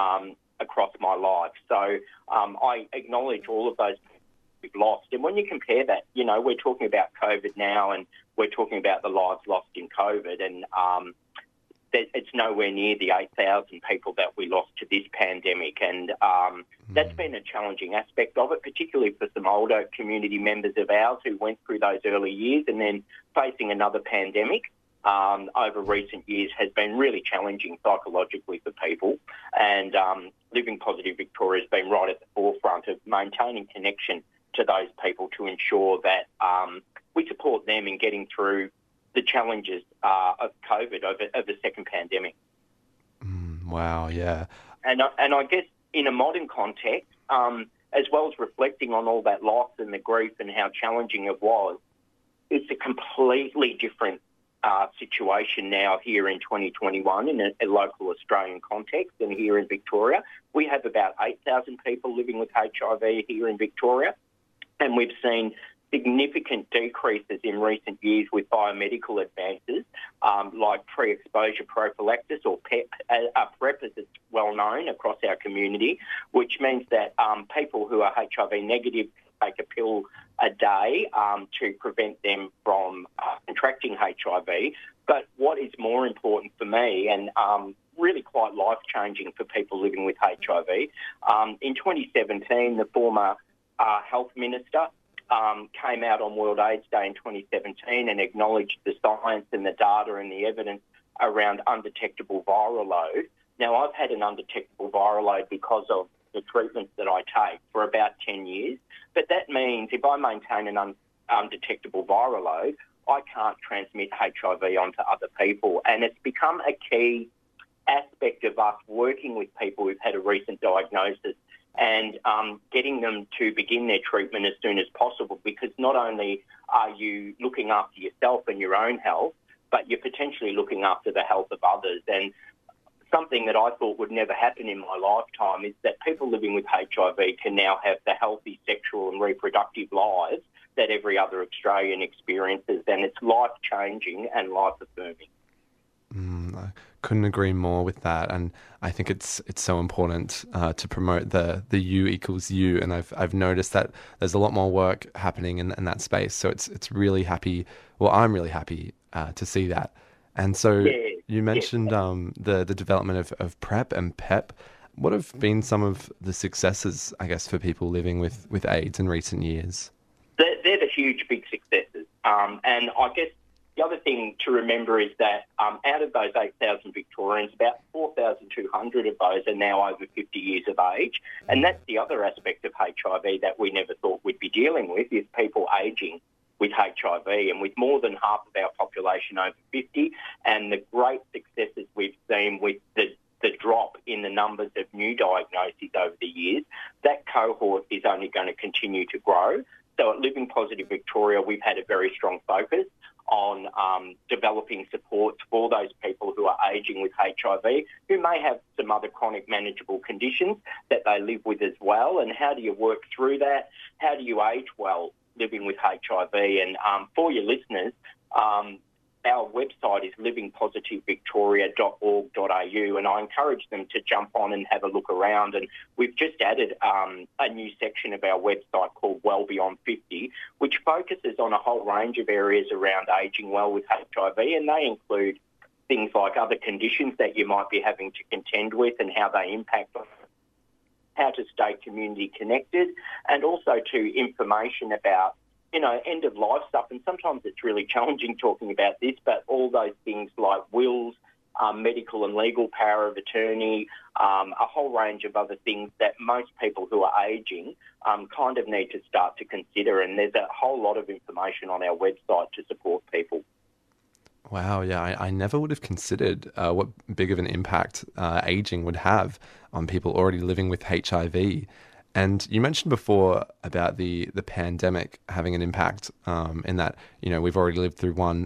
um, across my life. So um, I acknowledge all of those we've lost. And when you compare that, you know, we're talking about COVID now and we're talking about the lives lost in COVID, and um, it's nowhere near the eight thousand people that we lost to this pandemic. And um, that's been a challenging aspect of it, particularly for some older community members of ours who went through those early years, and then facing another pandemic um, over recent years has been really challenging psychologically for people. And um, Living Positive Victoria has been right at the forefront of maintaining connection to those people to ensure that um, we support them in getting through the challenges uh, of COVID, of a, of a second pandemic. Mm, wow, yeah. And, and I guess in a modern context, um, as well as reflecting on all that loss and the grief and how challenging it was, it's a completely different uh, situation now here in twenty twenty-one in a, a local Australian context and here in Victoria. We have about eight thousand people living with H I V here in Victoria, and we've seen significant decreases in recent years with biomedical advances, um, like pre-exposure prophylaxis, or PEP, uh, PrEP as it's well known across our community, which means that um, people who are H I V negative take a pill a day um, to prevent them from uh, contracting H I V. But what is more important for me, and um, really quite life-changing for people living with H I V, um, in twenty seventeen, the former uh, health minister Um, came out on World AIDS Day in twenty seventeen and acknowledged the science and the data and the evidence around undetectable viral load. Now, I've had an undetectable viral load because of the treatments that I take for about ten years, but that means if I maintain an un- undetectable viral load, I can't transmit H I V onto other people. And it's become a key aspect of us working with people who've had a recent diagnosis and um, getting them to begin their treatment as soon as possible, because not only are you looking after yourself and your own health, but you're potentially looking after the health of others. And something that I thought would never happen in my lifetime is that people living with H I V can now have the healthy sexual and reproductive lives that every other Australian experiences, and it's life-changing and life-affirming. Mm, I couldn't agree more with that, and I think it's it's so important uh, to promote the the you equals you. And I've I've noticed that there's a lot more work happening in, in that space. So it's it's really happy. Well, I'm really happy uh, to see that. And so yeah, you mentioned yeah. um, the the development of, of PrEP and PEP. What have been some of the successes, I guess, for people living with, with AIDS in recent years? They're, they're the huge big successes, um, and I guess. The other thing to remember is that um, out of those eight thousand Victorians, about four thousand two hundred of those are now over fifty years of age. And that's the other aspect of H I V that we never thought we'd be dealing with, is people ageing with H I V. And with more than half of our population over fifty, and the great successes we've seen with the, the drop in the numbers of new diagnoses over the years, that cohort is only going to continue to grow. So at Living Positive Victoria, we've had a very strong focus on um, developing supports for those people who are ageing with H I V, who may have some other chronic manageable conditions that they live with as well. And how do you work through that? How do you age well living with H I V? And um, for your listeners, um, our website is living positive victoria dot org dot a u, and I encourage them to jump on and have a look around. And we've just added um, a new section of our website called Well Beyond fifty, which focuses on a whole range of areas around ageing well with H I V, and they include things like other conditions that you might be having to contend with and how they impact on it, how to stay community connected, and also to information about You know, end of life stuff, and sometimes it's really challenging talking about this, but all those things like wills, um, medical and legal power of attorney, um, a whole range of other things that most people who are ageing um, kind of need to start to consider. And there's a whole lot of information on our website to support people. Wow, yeah, I, I never would have considered uh, what big of an impact uh, ageing would have on people already living with H I V. And you mentioned before about the, the pandemic having an impact um, in that, you know, we've already lived through one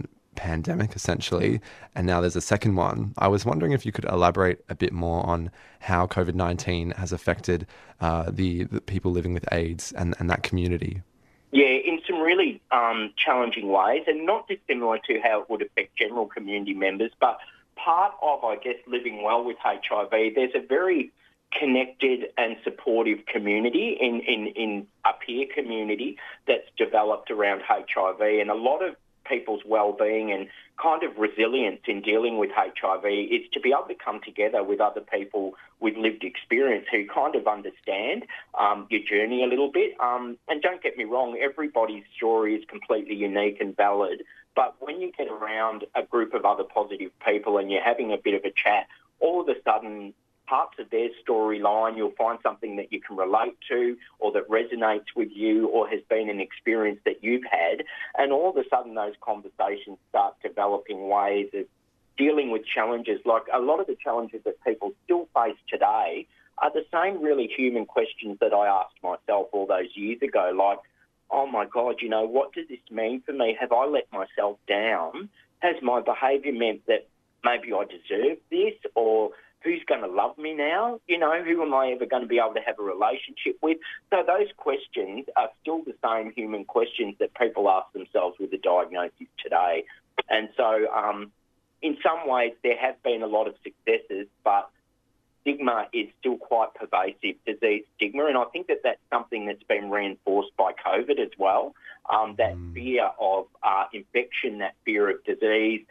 pandemic essentially, and now there's a second one. I was wondering if you could elaborate a bit more on how COVID nineteen has affected uh, the, the people living with AIDS and, and that community. Yeah, in some really um, challenging ways, and not dissimilar to how it would affect general community members, but part of, I guess, living well with H I V, there's a very connected and supportive community in, in, in a peer community that's developed around H I V and a lot of people's well-being and kind of resilience in dealing with H I V is to be able to come together with other people with lived experience who kind of understand um, your journey a little bit. Um, and don't get me wrong, everybody's story is completely unique and valid, but when you get around a group of other positive people and you're having a bit of a chat, all of a sudden parts of their storyline, you'll find something that you can relate to or that resonates with you or has been an experience that you've had. And all of a sudden those conversations start developing ways of dealing with challenges. Like a lot of the challenges that people still face today are the same really human questions that I asked myself all those years ago, like, oh my God, you know, what does this mean for me? Have I let myself down? Has my behaviour meant that maybe I deserve this? Or who's going to love me now? You know, who am I ever going to be able to have a relationship with? So those questions are still the same human questions that people ask themselves with a diagnosis today. And so um, in some ways there have been a lot of successes, but stigma is still quite pervasive, disease stigma, and I think that that's something that's been reinforced by COVID as well, um, that mm. fear of uh, infection, that fear of disease,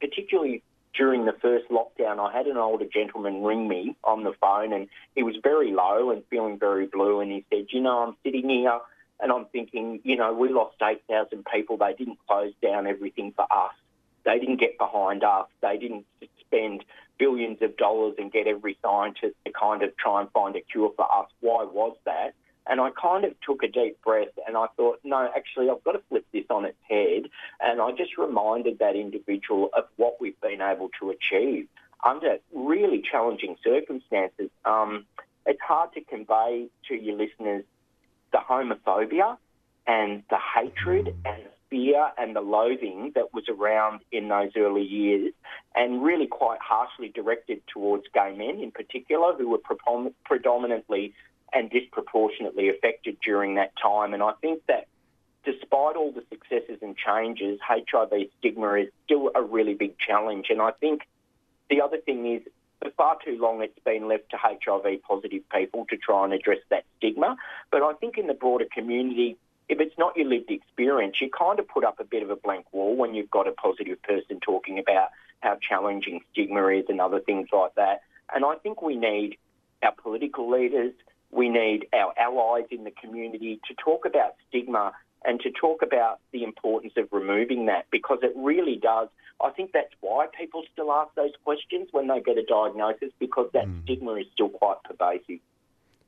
particularly during the first lockdown, I had an older gentleman ring me on the phone and he was very low and feeling very blue. And he said, you know, I'm sitting here and I'm thinking, you know, we lost eight thousand people. They didn't close down everything for us. They didn't get behind us. They didn't spend billions of dollars and get every scientist to kind of try and find a cure for us. Why was that? And I kind of took a deep breath and I thought, no, actually, I've got to flip this on its head. And I just reminded that individual of what we've been able to achieve under really challenging circumstances. Um, it's hard to convey to your listeners the homophobia and the hatred and the fear and the loathing that was around in those early years and really quite harshly directed towards gay men in particular who were prepon- predominantly and disproportionately affected during that time. And I think that despite all the successes and changes, H I V stigma is still a really big challenge. And I think the other thing is, for far too long, it's been left to H I V-positive people to try and address that stigma. But I think in the broader community, if it's not your lived experience, you kind of put up a bit of a blank wall when you've got a positive person talking about how challenging stigma is and other things like that. And I think we need our political leaders, we need our allies in the community to talk about stigma and to talk about the importance of removing that, because it really does. I think that's why people still ask those questions when they get a diagnosis, because that mm. stigma is still quite pervasive.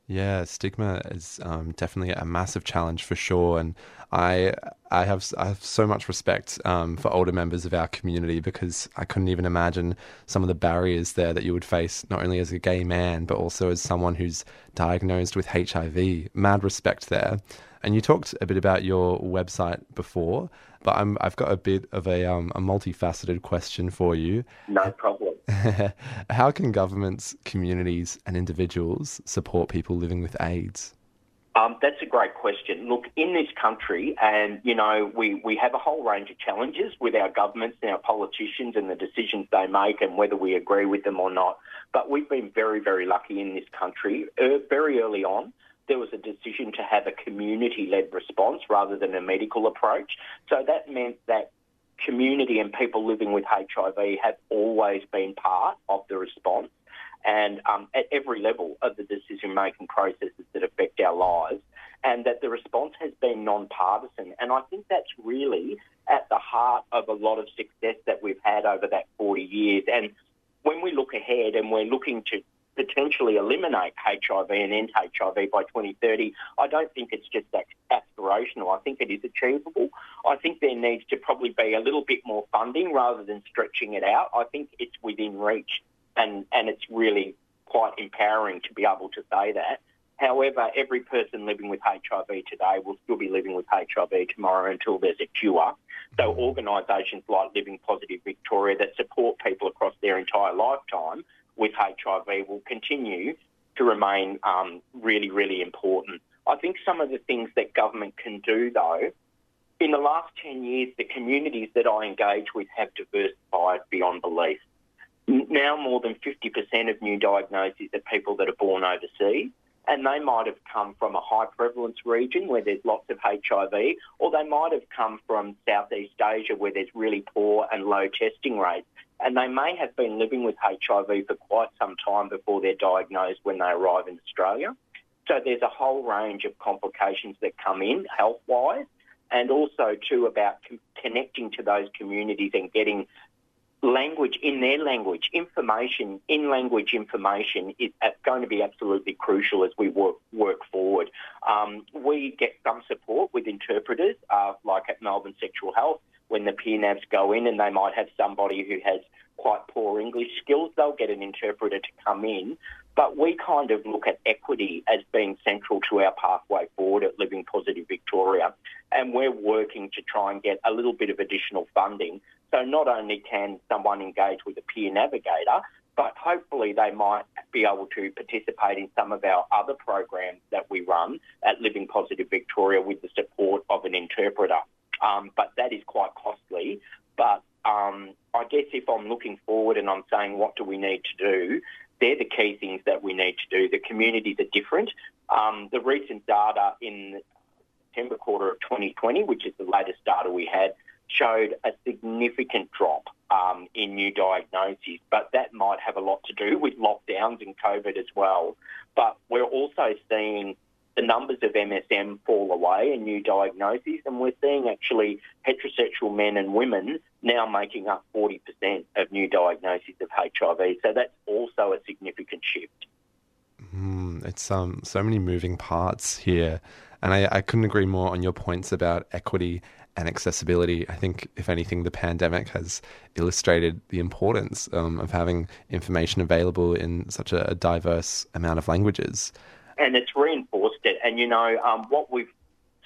Yeah, stigma is um, definitely a massive challenge for sure, and I I have I have so much respect um, for older members of our community, because I couldn't even imagine some of the barriers there that you would face, not only as a gay man but also as someone who's diagnosed with H I V. Mad respect there. And you talked a bit about your website before, but I'm, I've got a bit of a, um, a multifaceted question for you. No problem. How can governments, communities and individuals support people living with AIDS? Um, that's a great question. Look, in this country, and, you know, we, we have a whole range of challenges with our governments and our politicians and the decisions they make and whether we agree with them or not. But we've been very, very lucky in this country. Uh, very early on, there was a decision to have a community-led response rather than a medical approach. So that meant that community and people living with H I V have always been part of the response and um, at every level of the decision-making processes that affect our lives, and that the response has been non-partisan. And I think that's really at the heart of a lot of success that we've had over that forty years. And when we look ahead and we're looking to potentially eliminate H I V and end H I V by twenty thirty, I don't think it's just aspirational. I think it is achievable. I think there needs to probably be a little bit more funding rather than stretching it out. I think it's within reach, and, and it's really quite empowering to be able to say that. However, every person living with H I V today will still be living with H I V tomorrow until there's a cure. So organisations like Living Positive Victoria that support people across their entire lifetime with H I V will continue to remain um, really, really important. I think some of the things that government can do, though, in the last ten years, the communities that I engage with have diversified beyond belief. now more than fifty percent of new diagnoses are people that are born overseas, and they might have come from a high prevalence region where there's lots of H I V, or they might have come from Southeast Asia where there's really poor and low testing rates. And they may have been living with H I V for quite some time before they're diagnosed when they arrive in Australia. So there's a whole range of complications that come in health-wise, and also, too, about com- connecting to those communities and getting language in their language. Information in language information is going to be absolutely crucial as we work work forward. Um, we get some support with interpreters, uh, like at Melbourne Sexual Health, when the peer navs go in and they might have somebody who has quite poor English skills, they'll get an interpreter to come in. But we kind of look at equity as being central to our pathway forward at Living Positive Victoria. And we're working to try and get a little bit of additional funding. So not only can someone engage with a peer navigator, but hopefully they might be able to participate in some of our other programs that we run at Living Positive Victoria with the support of an interpreter. Um, but that is quite costly. But um, I guess if I'm looking forward and I'm saying what do we need to do, they're the key things that we need to do. The communities are different. Um, the recent data in the September quarter of twenty twenty, which is the latest data we had, showed a significant drop um, in new diagnoses, but that might have a lot to do with lockdowns and COVID as well. But we're also seeing the numbers of M S M fall away and new diagnoses, and we're seeing actually heterosexual men and women now making up forty percent of new diagnoses of H I V. So that's also a significant shift. Mm, it's um, so many moving parts here. And I, I couldn't agree more on your points about equity and accessibility. I think, if anything, the pandemic has illustrated the importance um, of having information available in such a, a diverse amount of languages. And it's reinforced it. And, you know, um, what we've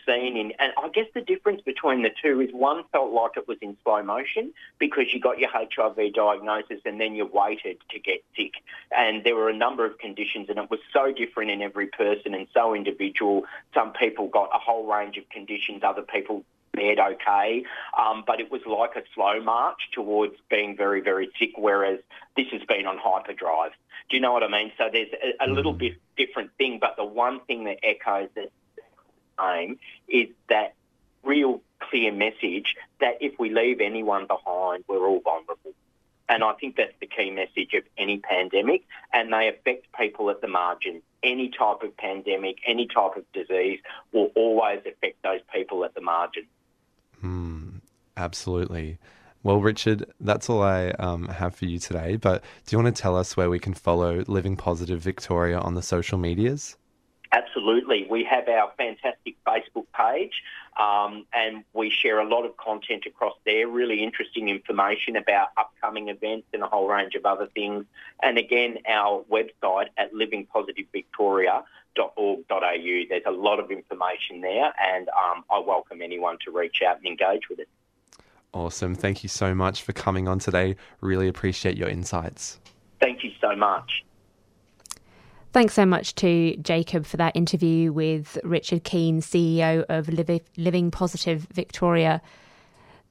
seen in, and I guess the difference between the two is one felt like it was in slow motion because you got your H I V diagnosis and then you waited to get sick. And there were a number of conditions and it was so different in every person and so individual. Some people got a whole range of conditions, other people fared okay. Um, but it was like a slow march towards being very, very sick, whereas this has been on hyperdrive. Do you know what I mean? So there's a, a little bit different thing, but the one thing that echoes the same is that real clear message that if we leave anyone behind, we're all vulnerable. And I think that's the key message of any pandemic, and they affect people at the margin. Any type of pandemic, any type of disease will always affect those people at the margin. Mm, absolutely. Well, Richard, that's all I um, have for you today, but do you want to tell us where we can follow Living Positive Victoria on the social medias? Absolutely. We have our fantastic Facebook page um, and we share a lot of content across there, really interesting information about upcoming events and a whole range of other things. And again, our website at living positive victoria dot org dot a u. There's a lot of information there and um, I welcome anyone to reach out and engage with us. Awesome. Thank you so much for coming on today. Really appreciate your insights. Thank you so much. Thanks so much to Jacob for that interview with Richard Keane, C E O of Living Positive Victoria.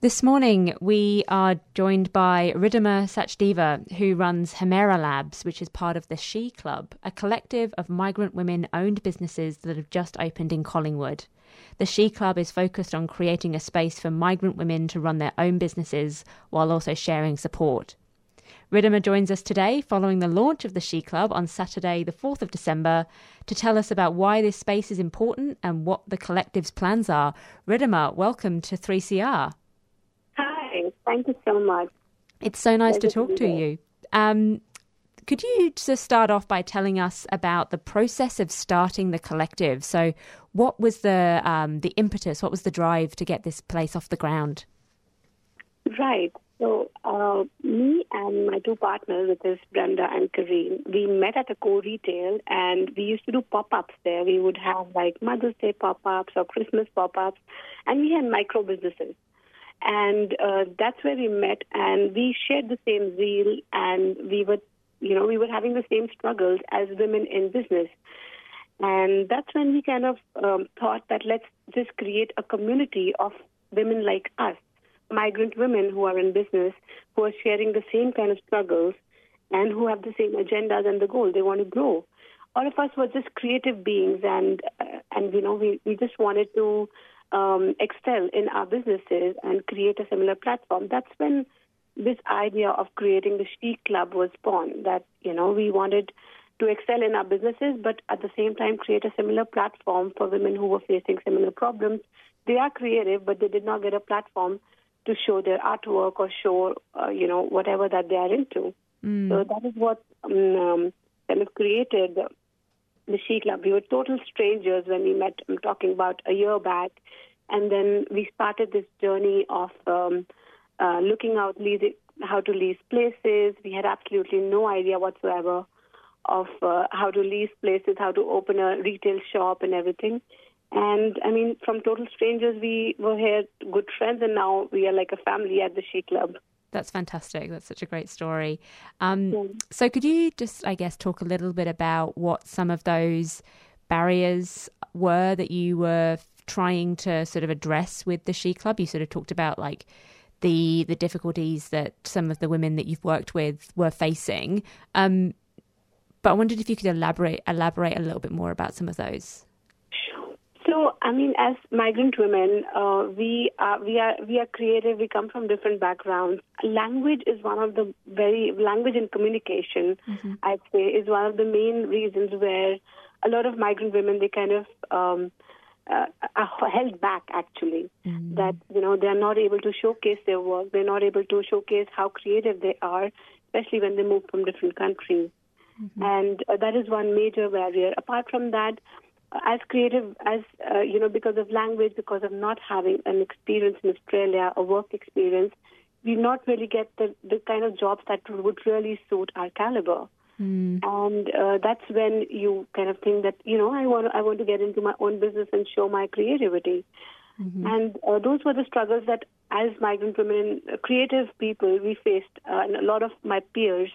This morning, we are joined by Ridhima Sachdeva, who runs Hemera Labs, which is part of the She Club, a collective of migrant women-owned businesses that have just opened in Collingwood. The She Club is focused on creating a space for migrant women to run their own businesses while also sharing support. Ridhima joins us today following the launch of the She Club on Saturday the fourth of December to tell us about why this space is important and what the collective's plans are. Ridhima, welcome to three C R. Hi, thank you so much. It's so nice Pleasure to talk to, to you. Um, Could you just start off by telling us about the process of starting the collective? So what was the um, the impetus, what was the drive to get this place off the ground? Right. So uh, me and my two partners, which is Brenda and Kareen, we met at a co-retail and we used to do pop-ups there. We would have like Mother's Day pop-ups or Christmas pop-ups, and we had micro-businesses. And uh, that's where we met, and we shared the same zeal, and we were You know, we were having the same struggles as women in business. And that's when we kind of um, thought that let's just create a community of women like us, migrant women who are in business, who are sharing the same kind of struggles and who have the same agendas and the goal. They want to grow. All of us were just creative beings, and, uh, and you know, we, we just wanted to um, excel in our businesses and create a similar platform. That's when this idea of creating the Chic Club was born, that, you know, we wanted to excel in our businesses, but at the same time create a similar platform for women who were facing similar problems. They are creative, but they did not get a platform to show their artwork or show, uh, you know, whatever that they are into. Mm. So that is what um, kind of created the, the Chic Club. We were total strangers when we met, I'm talking about a year back, and then we started this journey of um, uh, looking out leasing, how to lease places. We had absolutely no idea whatsoever of uh, how to lease places, how to open a retail shop and everything. And, I mean, from total strangers, we were here, good friends, and now we are like a family at the Chic Club. That's fantastic. That's such a great story. Um, yeah. So could you just, I guess, talk a little bit about what some of those barriers were that you were trying to sort of address with the Chic Club? You sort of talked about, like, the the difficulties that some of the women that you've worked with were facing. Um, but I wondered if you could elaborate elaborate a little bit more about some of those. So, I mean, as migrant women, uh, we are we are we are creative. We come from different backgrounds. Language is one of the very language and communication, mm-hmm. I'd say, is one of the main reasons where a lot of migrant women, they kind of um, uh, are held back. Actually, mm-hmm. that you know they are not able to showcase their work. They're not able to showcase how creative they are, especially when they move from different countries, mm-hmm. and uh, that is one major barrier. Apart from that, as creative as, uh, you know, because of language, because of not having an experience in Australia, a work experience, we not really get the, the kind of jobs that would really suit our caliber. Mm. And uh, that's when you kind of think that, you know, I want, I want to get into my own business and show my creativity. Mm-hmm. And uh, those were the struggles that as migrant women, creative people, we faced, uh, and a lot of my peers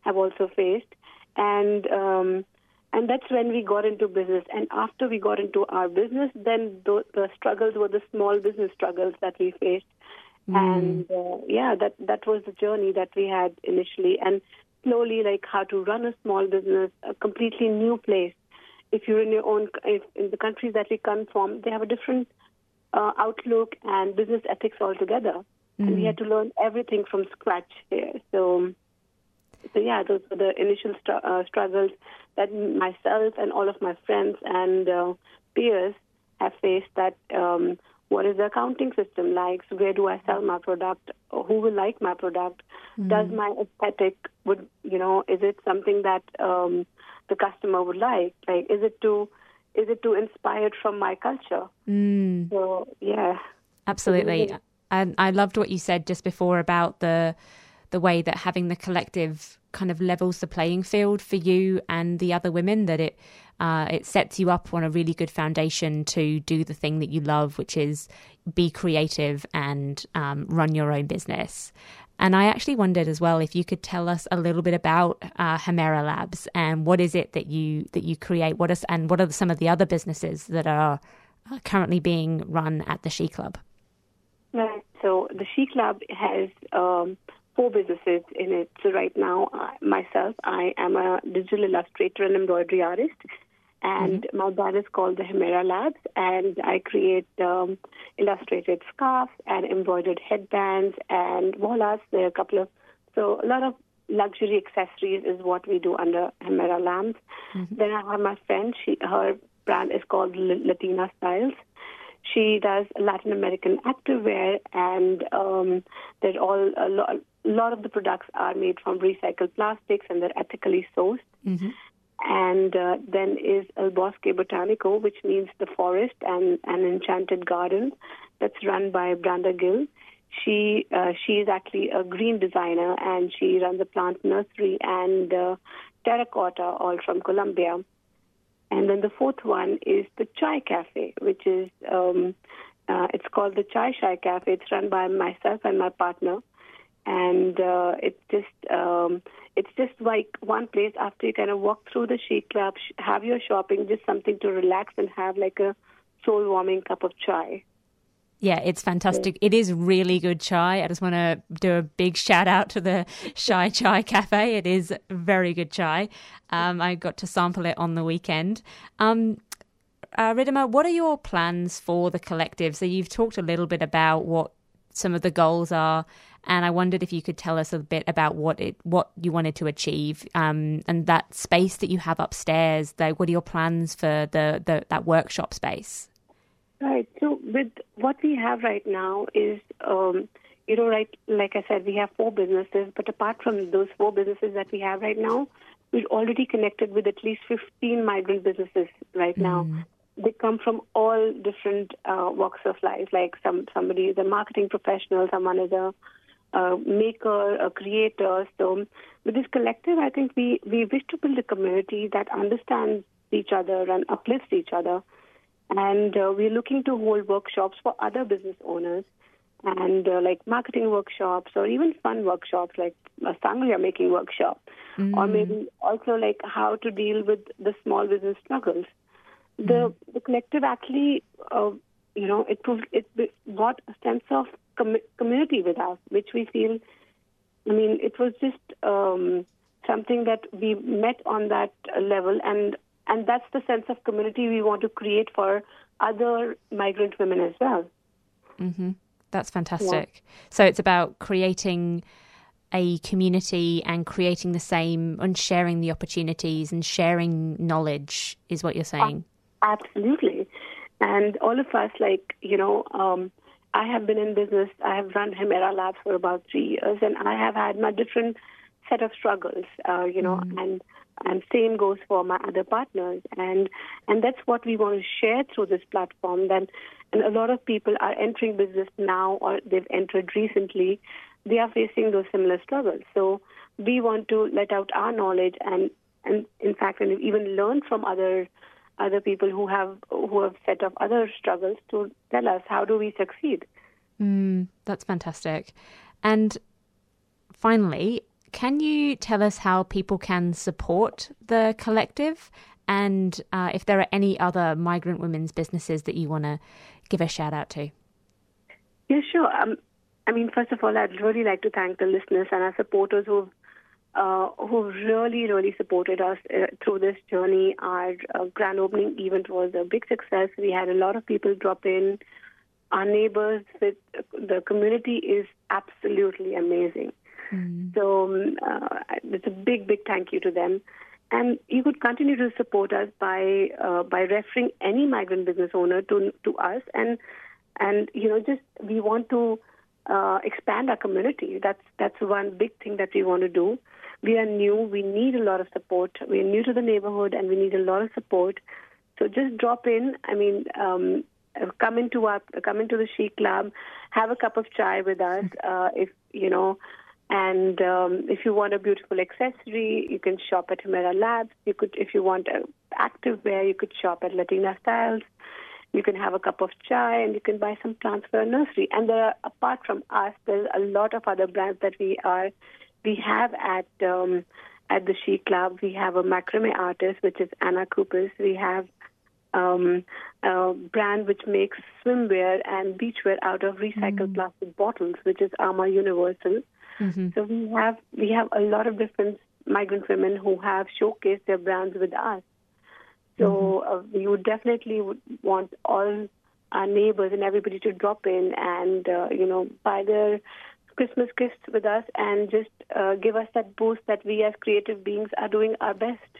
have also faced. And um And that's when we got into business. And after we got into our business, then the, the struggles were the small business struggles that we faced. Mm. And, uh, yeah, that, that was the journey that we had initially. And slowly, like, how to run a small business, a completely new place. If you're in your own, if, in the countries that we come from, they have a different uh, outlook and business ethics altogether. Mm. And we had to learn everything from scratch here. So... So, yeah, those were the initial st- uh, struggles that myself and all of my friends and uh, peers have faced, that um, what is the accounting system like? So where do I sell my product? Who will like my product? Mm-hmm. Does my aesthetic, would you know, is it something that um, the customer would like? Like, is it too, is it too inspired from my culture? Mm. So, yeah. Absolutely. So, and I loved what you said just before about the... the way that having the collective kind of levels the playing field for you and the other women, that it uh, it sets you up on a really good foundation to do the thing that you love, which is be creative and um, run your own business. And I actually wondered as well if you could tell us a little bit about uh, Hemera Labs, and what is it that you that you create? What is, and what are some of the other businesses that are currently being run at the Chic Club? Right. So the Chic Club has Um, four businesses in it. So right now, I, myself, I am a digital illustrator and embroidery artist, and mm-hmm. my brand is called the Hemera Labs, and I create um, illustrated scarves and embroidered headbands and wallets. There are a couple of, so a lot of luxury accessories is what we do under Hemera Labs. Mm-hmm. Then I have my friend, she, her brand is called Latina Styles. She does Latin American activewear, and um, they're all a lot, a lot of the products are made from recycled plastics, and they're ethically sourced. Mm-hmm. And uh, then is El Bosque Botanico, which means the forest and an enchanted garden, that's run by Branda Gill. She uh, she is actually a green designer, and she runs a plant nursery and uh, terracotta, all from Colombia. And then the fourth one is the Chai Cafe, which is, um, uh, it's called the Chai Chai Cafe. It's run by myself and my partner. And uh, it's just um, it's just like one place after you kind of walk through the Chic Club, sh- have your shopping, just something to relax and have like a soul-warming cup of chai. Yeah, it's fantastic. It is really good chai. I just want to do a big shout out to the Chai Chai Cafe. It is very good chai. Um, I got to sample it on the weekend. Um, uh, Ridhima, what are your plans for the collective? So you've talked a little bit about what some of the goals are, and I wondered if you could tell us a bit about what it what you wanted to achieve, um, and that space that you have upstairs. Like, what are your plans for the, the that workshop space? Right. So with what we have right now is, um, you know, right, like I said, we have four businesses, but apart from those four businesses that we have right now, we're already connected with at least fifteen migrant businesses right now. Mm. They come from all different uh, walks of life, like some somebody is a marketing professional, someone is a uh, maker, a creator. So with this collective, I think we, we wish to build a community that understands each other and uplifts each other. And uh, we're looking to hold workshops for other business owners and uh, like marketing workshops or even fun workshops like a sangria making workshop, mm. or maybe also like how to deal with the small business struggles. Mm. The, the collective actually, uh, you know, it proved, it brought a sense of com- community with us, which we feel, I mean, it was just um, something that we met on that level, and And that's the sense of community we want to create for other migrant women as well. Mm-hmm. That's fantastic. Yeah. So it's about creating a community and creating the same and sharing the opportunities and sharing knowledge is what you're saying. Uh, absolutely. And all of us, like, you know, um, I have been in business. I have run Hemera Labs for about three years, and I have had my different set of struggles, uh, you know, mm. and... And same goes for my other partners. And and that's what we want to share through this platform. Then, and a lot of people are entering business now or they've entered recently. They are facing those similar struggles. So we want to let out our knowledge and, and in fact, and even learn from other other people who have who have set up other struggles to tell us how do we succeed. Mm, that's fantastic. And finally, can you tell us how people can support the collective and uh, if there are any other migrant women's businesses that you want to give a shout out to? Yeah, sure. Um, I mean, first of all, I'd really like to thank the listeners and our supporters who've, uh, who've really, really supported us uh, through this journey. Our uh, grand opening event was a big success. We had a lot of people drop in. Our neighbors, with the community is absolutely amazing. Mm. So uh, it's a big, big thank you to them. And you could continue to support us by uh, by referring any migrant business owner to to us. And, and you know, just we want to uh, expand our community. That's that's one big thing that we want to do. We are new. We need a lot of support. We're new to the neighborhood, and we need a lot of support. So just drop in. I mean, um, come into our come into the She Club, have a cup of chai with us. Uh, if, you know... And um, if you want a beautiful accessory, you can shop at Hemera Labs. You could, if you want uh, active wear, you could shop at Latina Styles. You can have a cup of chai and you can buy some plants for a nursery. And there are, apart from us, there's a lot of other brands that we are, we have at um, at the She Club. We have a macrame artist, which is Anna Coopers. We have um, a brand which makes swimwear and beachwear out of recycled mm. plastic bottles, which is Arma Universal. Mm-hmm. So we have we have a lot of different migrant women who have showcased their brands with us. So mm-hmm. uh, we would definitely would want all our neighbors and everybody to drop in and, uh, you know, buy their Christmas gifts with us and just uh, give us that boost that we as creative beings are doing our best.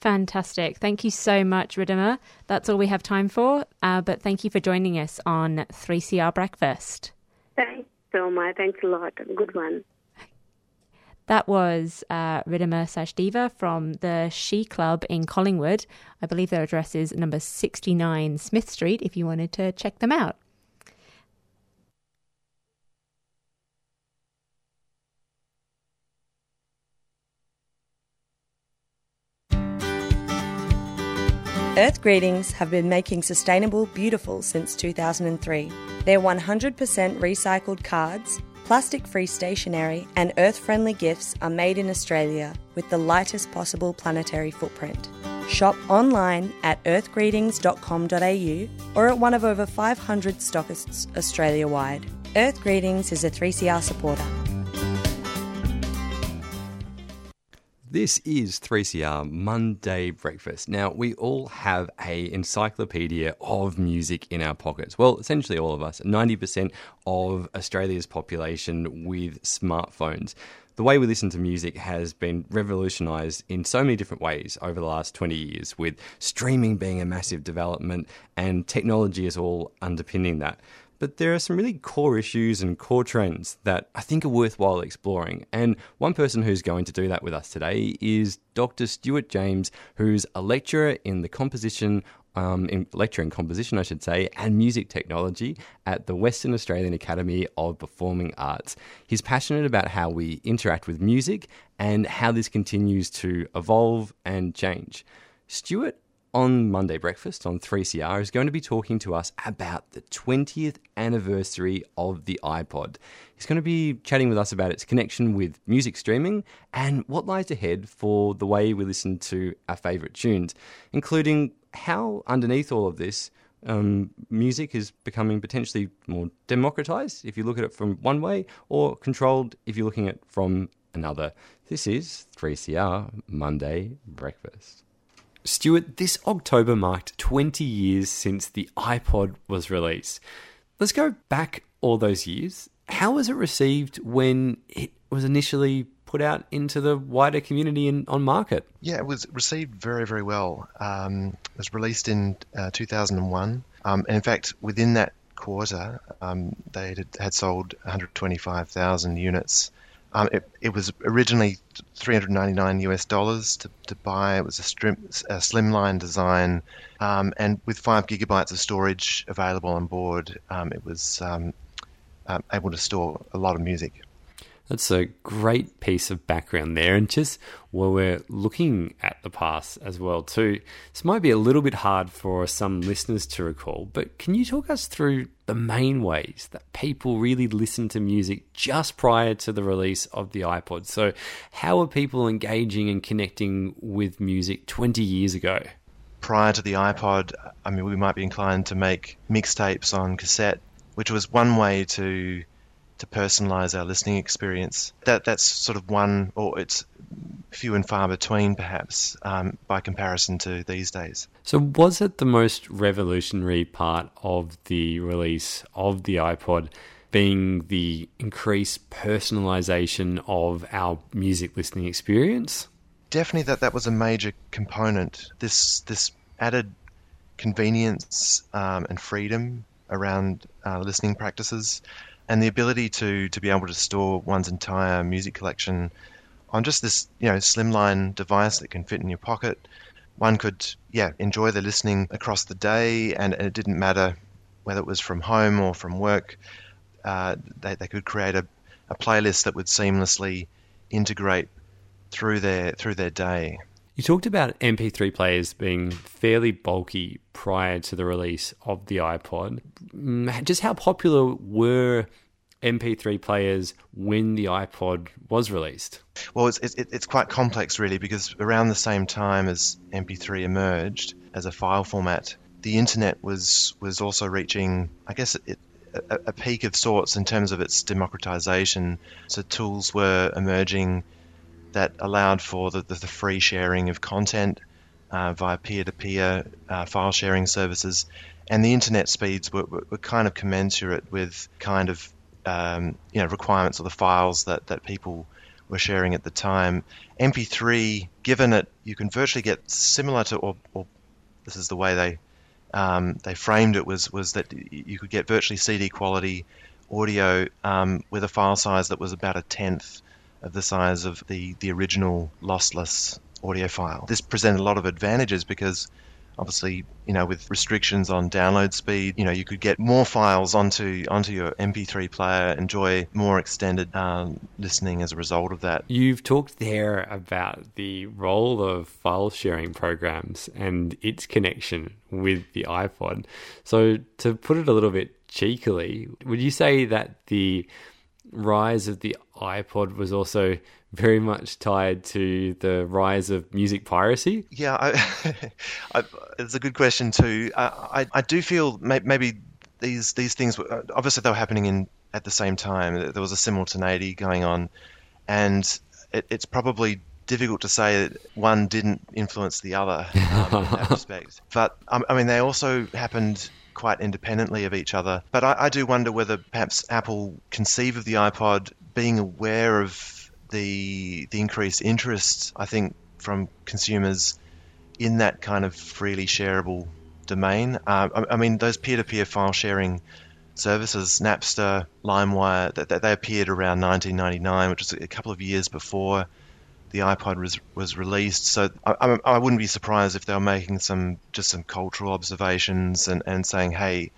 Fantastic. Thank you so much, Ridhima. That's all we have time for. Uh, but thank you for joining us on three C R Breakfast. Thanks so much. Thanks a lot. Good one. That was uh, Ridhima Sachdeva from the She Club in Collingwood. I believe their address is number sixty-nine Smith Street if you wanted to check them out. Earth Greetings have been making sustainable beautiful since two thousand three. Their one hundred percent recycled cards, plastic-free stationery and earth-friendly gifts are made in Australia with the lightest possible planetary footprint. Shop online at earth greetings dot com dot a u or at one of over five hundred stockists Australia-wide. Earth Greetings is a three C R supporter. This is three C R Monday Breakfast. Now, we all have a encyclopedia of music in our pockets. Well, essentially all of us, ninety percent of Australia's population with smartphones. The way we listen to music has been revolutionised in so many different ways over the last twenty years, with streaming being a massive development and technology is all underpinning that. But there are some really core issues and core trends that I think are worthwhile exploring. And one person who's going to do that with us today is Doctor Stuart James, who's a lecturer in the composition, um, in lecturer in composition, I should say, and music technology at the Western Australian Academy of Performing Arts. He's passionate about how we interact with music and how this continues to evolve and change. Stuart, on Monday Breakfast on three C R, is going to be talking to us about the twentieth anniversary of the iPod. He's going to be chatting with us about its connection with music streaming and what lies ahead for the way we listen to our favourite tunes, including how underneath all of this, um, music is becoming potentially more democratised if you look at it from one way, or controlled if you're looking at it from another. This is three C R Monday Breakfast. Stuart, this October marked twenty years since the iPod was released. Let's go back all those years. How was it received when it was initially put out into the wider community and on market? Yeah, it was received very, very well. Um, it was released in uh, two thousand one. Um, and in fact, within that quarter, um, they had sold one hundred twenty-five thousand units. Um, it, it was originally three hundred ninety-nine US dollars to, to buy. It was a, strim, a slimline design, um, and with five gigabytes of storage available on board, um, it was um, uh, able to store a lot of music. That's a great piece of background there. And just while we're looking at the past as well too, this might be a little bit hard for some listeners to recall, but can you talk us through the main ways that people really listened to music just prior to the release of the iPod? So how are people engaging and connecting with music twenty years ago? Prior to the iPod, I mean, we might be inclined to make mixtapes on cassette, which was one way to to personalize our listening experience. That that's sort of one, or it's few and far between perhaps, um, by comparison to these days. So was it the most revolutionary part of the release of the iPod being the increased personalization of our music listening experience? Definitely that that was a major component. This, this added convenience um, and freedom around uh, listening practices, and the ability to, to be able to store one's entire music collection on just this, you know, slimline device that can fit in your pocket. One could, yeah, enjoy the listening across the day, and it didn't matter whether it was from home or from work. Uh, they, they could create a, a playlist that would seamlessly integrate through their through their day. You talked about M P three players being fairly bulky prior to the release of the iPod. Just how popular were M P three players when the iPod was released? Well, it's it's, it's quite complex, really, because around the same time as M P three emerged as a file format, the internet was was also reaching, I guess, it, a, a peak of sorts in terms of its democratization. So tools were emerging that allowed for the, the, the free sharing of content uh, via peer-to-peer uh, file sharing services, and the internet speeds were, were, were kind of commensurate with kind of um, you know requirements of the files that, that people were sharing at the time. M P three, given it, you can virtually get similar to, or, or this is the way they um, they framed it, was was that you could get virtually C D quality audio um, with a file size that was about a tenth of the size of the, the original lossless audio file. This presented a lot of advantages because obviously, you know, with restrictions on download speed, you know, you could get more files onto onto your M P three player, enjoy more extended um, listening as a result of that. You've talked there about the role of file sharing programs and its connection with the iPod. So to put it a little bit cheekily, would you say that the rise of the iPod was also very much tied to the rise of music piracy? Yeah, I, I, it's a good question too. Uh, I, I do feel may, maybe these these things, were, obviously they were happening in at the same time. There was a simultaneity going on, and it, it's probably difficult to say that one didn't influence the other um, in that respect. But, um, I mean, they also happened quite independently of each other. But I, I do wonder whether perhaps Apple conceive of the iPod being aware of the the increased interest, I think, from consumers in that kind of freely shareable domain. Uh, I, I mean, those peer-to-peer file sharing services, Napster, LimeWire, that they, they appeared around nineteen ninety-nine, which was a couple of years before the iPod was, was released. So I, I wouldn't be surprised if they were making some just some cultural observations and, and saying, hey,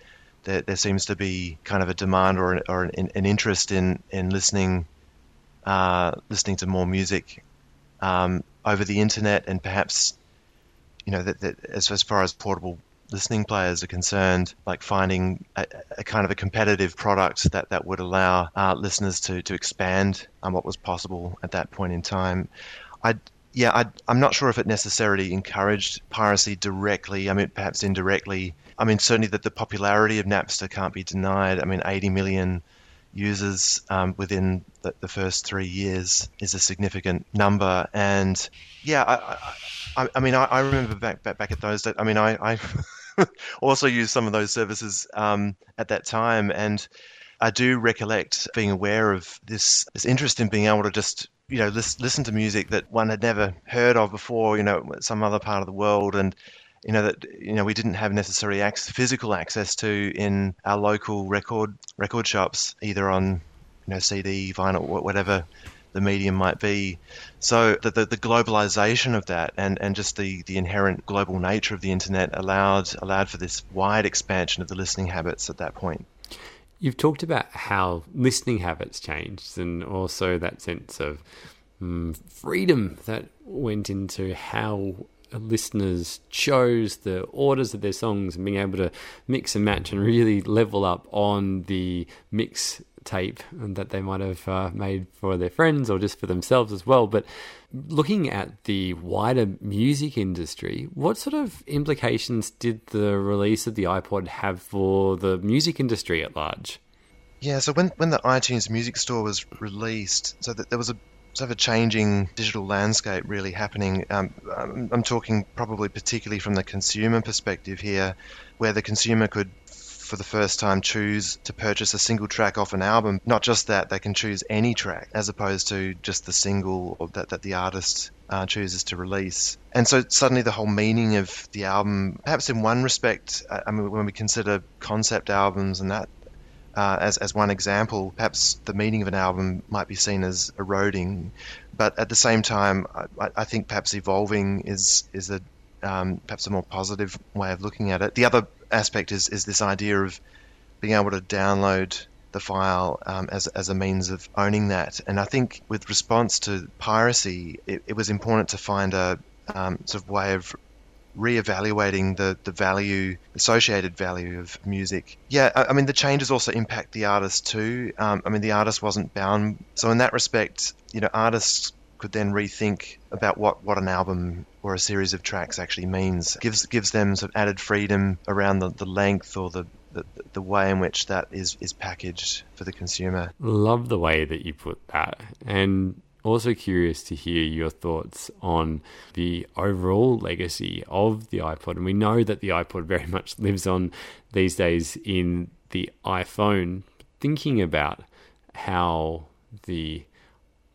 there, there seems to be kind of a demand or an, or an, an interest in, in listening uh, listening to more music um, over the internet, and perhaps, you know, that, that as, as far as portable listening players are concerned, like finding a, a kind of a competitive product that, that would allow uh, listeners to, to expand on what was possible at that point in time. I yeah, I I'm not sure if it necessarily encouraged piracy directly. I mean, perhaps indirectly. I mean, certainly that the popularity of Napster can't be denied. I mean, eighty million users um, within the, the first three years is a significant number, and yeah, I I, I mean, I, I remember back, back back at those days. I mean, I. I also used some of those services um, at that time, and I do recollect being aware of this, this interest in being able to just, you know, lis- listen to music that one had never heard of before, you know, some other part of the world, and you know that you know we didn't have necessary ac- physical access to in our local record record shops, either on you know C D, vinyl, whatever the medium might be. So the, the, the globalization of that and, and just the, the inherent global nature of the internet allowed allowed for this wide expansion of the listening habits at that point. You've talked about how listening habits changed, and also that sense of um, freedom that went into how listeners chose the orders of their songs and being able to mix and match and really level up on the mix tape that they might have uh, made for their friends or just for themselves as well. But looking at the wider music industry, what sort of implications did the release of the iPod have for the music industry at large? Yeah, so when, when the iTunes Music Store was released, so that there was a sort of a changing digital landscape really happening. Um, I'm, I'm talking probably particularly from the consumer perspective here, where the consumer could for the first time choose to purchase a single track off an album. Not just that, they can choose any track as opposed to just the single or that, that the artist uh, chooses to release. And so suddenly the whole meaning of the album, perhaps in one respect, I mean, when we consider concept albums and that uh, as, as one example, perhaps the meaning of an album might be seen as eroding. But at the same time, I, I think perhaps evolving is, is a um, perhaps a more positive way of looking at it. The other aspect is, is this idea of being able to download the file um, as, as a means of owning that. And I think with response to piracy, it, it was important to find a um, sort of way of reevaluating the, the value, associated value of music. Yeah, I, I mean, the changes also impact the artist too. Um, I mean, the artist wasn't bound. So in that respect, you know, artists could then rethink about what, what an album or a series of tracks actually means. Gives gives them some added freedom around the, the length or the, the the way in which that is is packaged for the consumer. Love the way that you put that. And also curious to hear your thoughts on the overall legacy of the iPod. And we know that the iPod very much lives on these days in the iPhone. Thinking about how the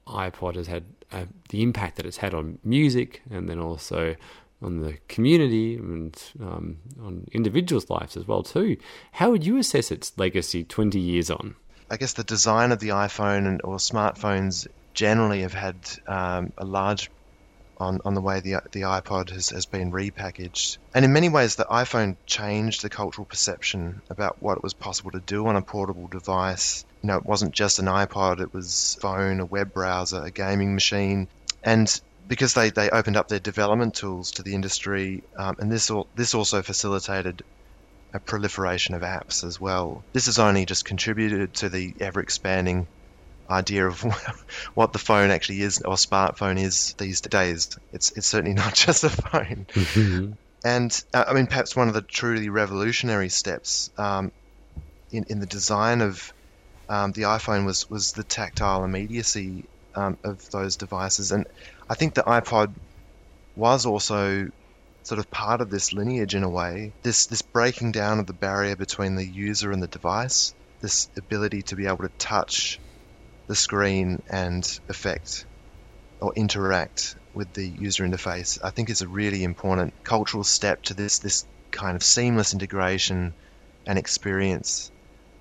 iPod has had Uh, the impact that it's had on music, and then also on the community and um, on individuals' lives as well too. How would you assess its legacy twenty years on? I guess the design of the iPhone and or smartphones generally have had um, a large on on the way the the iPod has, has been repackaged. And in many ways, the iPhone changed the cultural perception about what it was possible to do on a portable device. You know, it wasn't just an iPod, it was a phone, a web browser, a gaming machine. And because they, they opened up their development tools to the industry, um, and this all, this also facilitated a proliferation of apps as well. This has only just contributed to the ever-expanding idea of what the phone actually is, or smartphone is these days. It's it's certainly not just a phone. Mm-hmm. And uh, I mean, perhaps one of the truly revolutionary steps um, in in the design of um, the iPhone was was the tactile immediacy um, of those devices. And I think the iPod was also sort of part of this lineage in a way. This this breaking down of the barrier between the user and the device. This ability to be able to touch the screen and affect or interact with the user interface, I think, is a really important cultural step to this this kind of seamless integration and experience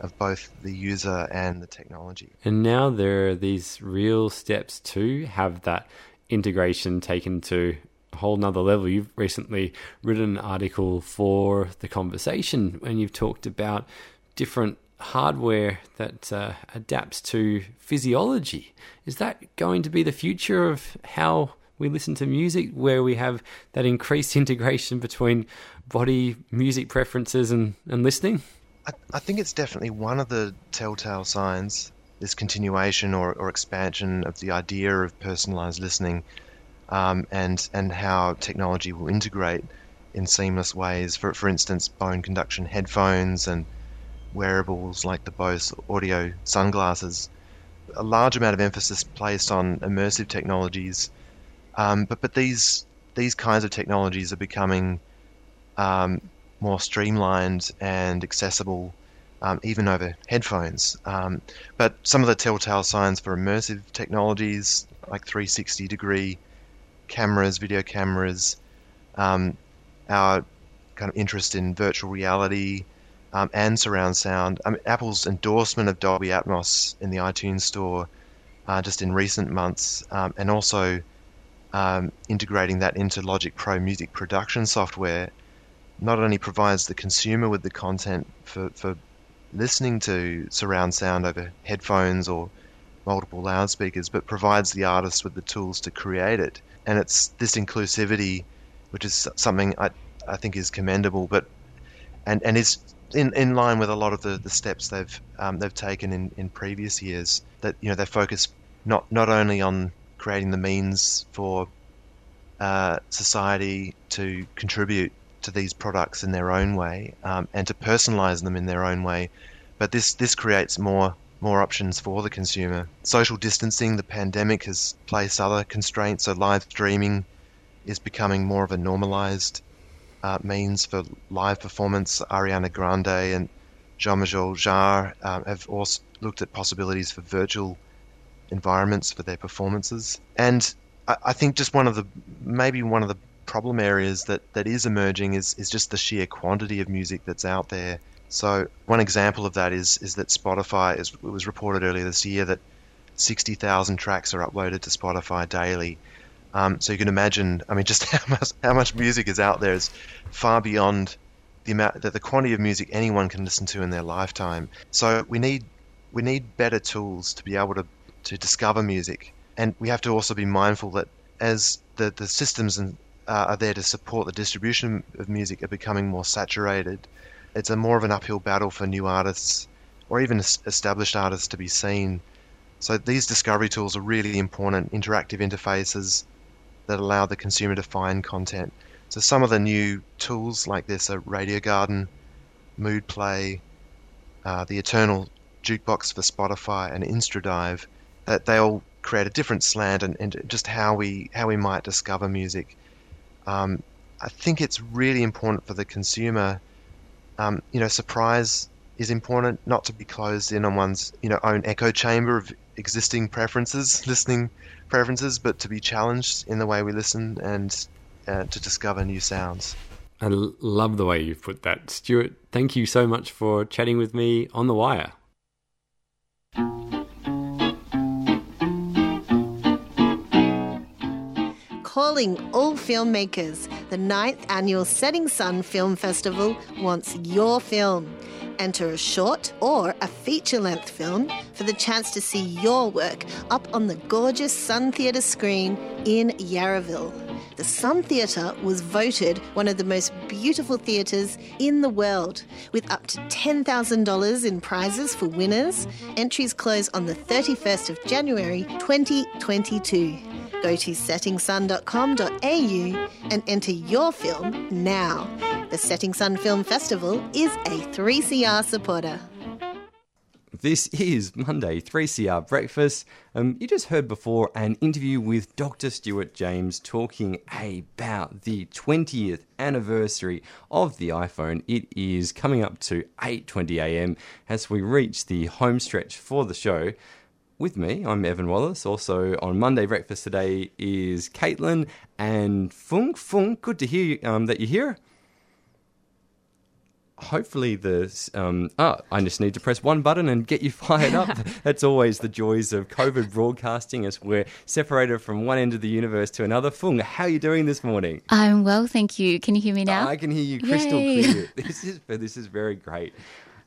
of both the user and the technology. And now there are these real steps to have that integration taken to a whole nother level. You've recently written an article for The Conversation, and you've talked about different hardware that uh, adapts to physiology. Is that going to be the future of how we listen to music, where we have that increased integration between body, music preferences and, and listening? I, I think it's definitely one of the telltale signs, this continuation or, or expansion of the idea of personalized listening, um, and and how technology will integrate in seamless ways. For, for instance, bone conduction headphones and wearables like the Bose audio sunglasses, a large amount of emphasis placed on immersive technologies, um, but but these these kinds of technologies are becoming um, more streamlined and accessible, um, even over headphones. Um, but some of the telltale signs for immersive technologies, like three sixty degree cameras, video cameras, um, our kind of interest in virtual reality. Um, and surround sound. I mean, Apple's endorsement of Dolby Atmos in the iTunes store uh, just in recent months, um, and also um, integrating that into Logic Pro music production software, not only provides the consumer with the content for, for listening to surround sound over headphones or multiple loudspeakers, but provides the artists with the tools to create it. And it's this inclusivity, which is something I, I think is commendable, but and, and is... In, in line with a lot of the, the steps they've um, they've taken in, in previous years, that you know they focus not not only on creating the means for uh, society to contribute to these products in their own way, um, and to personalize them in their own way, but this this creates more more options for the consumer. Social distancing, the pandemic has placed other constraints, so live streaming is becoming more of a normalized Uh, means for live performance. Ariana Grande and Jean-Michel Jarre um, have also looked at possibilities for virtual environments for their performances. And I, I think just one of the, maybe one of the problem areas that, that is emerging is, is just the sheer quantity of music that's out there. So one example of that is is that Spotify, is, it was reported earlier this year that sixty thousand tracks are uploaded to Spotify daily. Um, so you can imagine, I mean, just how much, how much music is out there is far beyond the amount that the quantity of music anyone can listen to in their lifetime. So we need we need better tools to be able to, to discover music, and we have to also be mindful that as the the systems and uh, are there to support the distribution of music are becoming more saturated, it's a more of an uphill battle for new artists or even established artists to be seen. So these discovery tools are really important, interactive interfaces that allow the consumer to find content. So some of the new tools like this are Radio Garden, Mood Play, uh, the Eternal Jukebox for Spotify, and InstaDive. That they all create a different slant and, and just how we how we might discover music. Um, I think it's really important for the consumer. Um, you know, surprise is important, not to be closed in on one's you know own echo chamber of existing preferences, listening preferences, but to be challenged in the way we listen and uh, to discover new sounds. I love the way you've put that, Stuart. Thank you so much for chatting with me on The Wire. Calling all filmmakers, the ninth annual Setting Sun Film Festival wants your film. Enter a short or a feature-length film for the chance to see your work up on the gorgeous Sun Theatre screen in Yarraville. The Sun Theatre was voted one of the most beautiful theatres in the world, with up to ten thousand dollars in prizes for winners. Entries close on the thirty-first of January twenty twenty-two. Go to setting sun dot com dot a u and enter your film now. The Setting Sun Film Festival is a three C R supporter. This is Monday three C R Breakfast. Um, you just heard before an interview with Doctor Stuart James talking about the twentieth anniversary of the iPhone. It is coming up to eight twenty a m as we reach the home stretch for the show. With me, I'm Evan Wallace. Also on Monday Breakfast today is Caitlin and Fung. Fung, good to hear you, um, that you're here. Hopefully the... Um, oh, I just need to press one button and get you fired up. That's always the joys of COVID broadcasting, as we're separated from one end of the universe to another. Fung, how are you doing this morning? I'm well, thank you. Can you hear me now? Oh, I can hear you crystal Yay. clear. This is this is very great.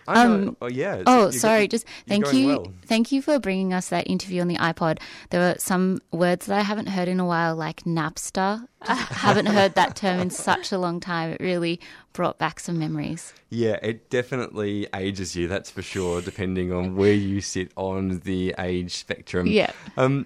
Um, not, oh, yeah. Oh, you're sorry. Going, just thank you. Well. Thank you for bringing us that interview on the iPod. There were some words that I haven't heard in a while, like Napster. I haven't heard that term in such a long time. It really brought back some memories. Yeah, it definitely ages you, that's for sure, depending on where you sit on the age spectrum. Yeah. Um,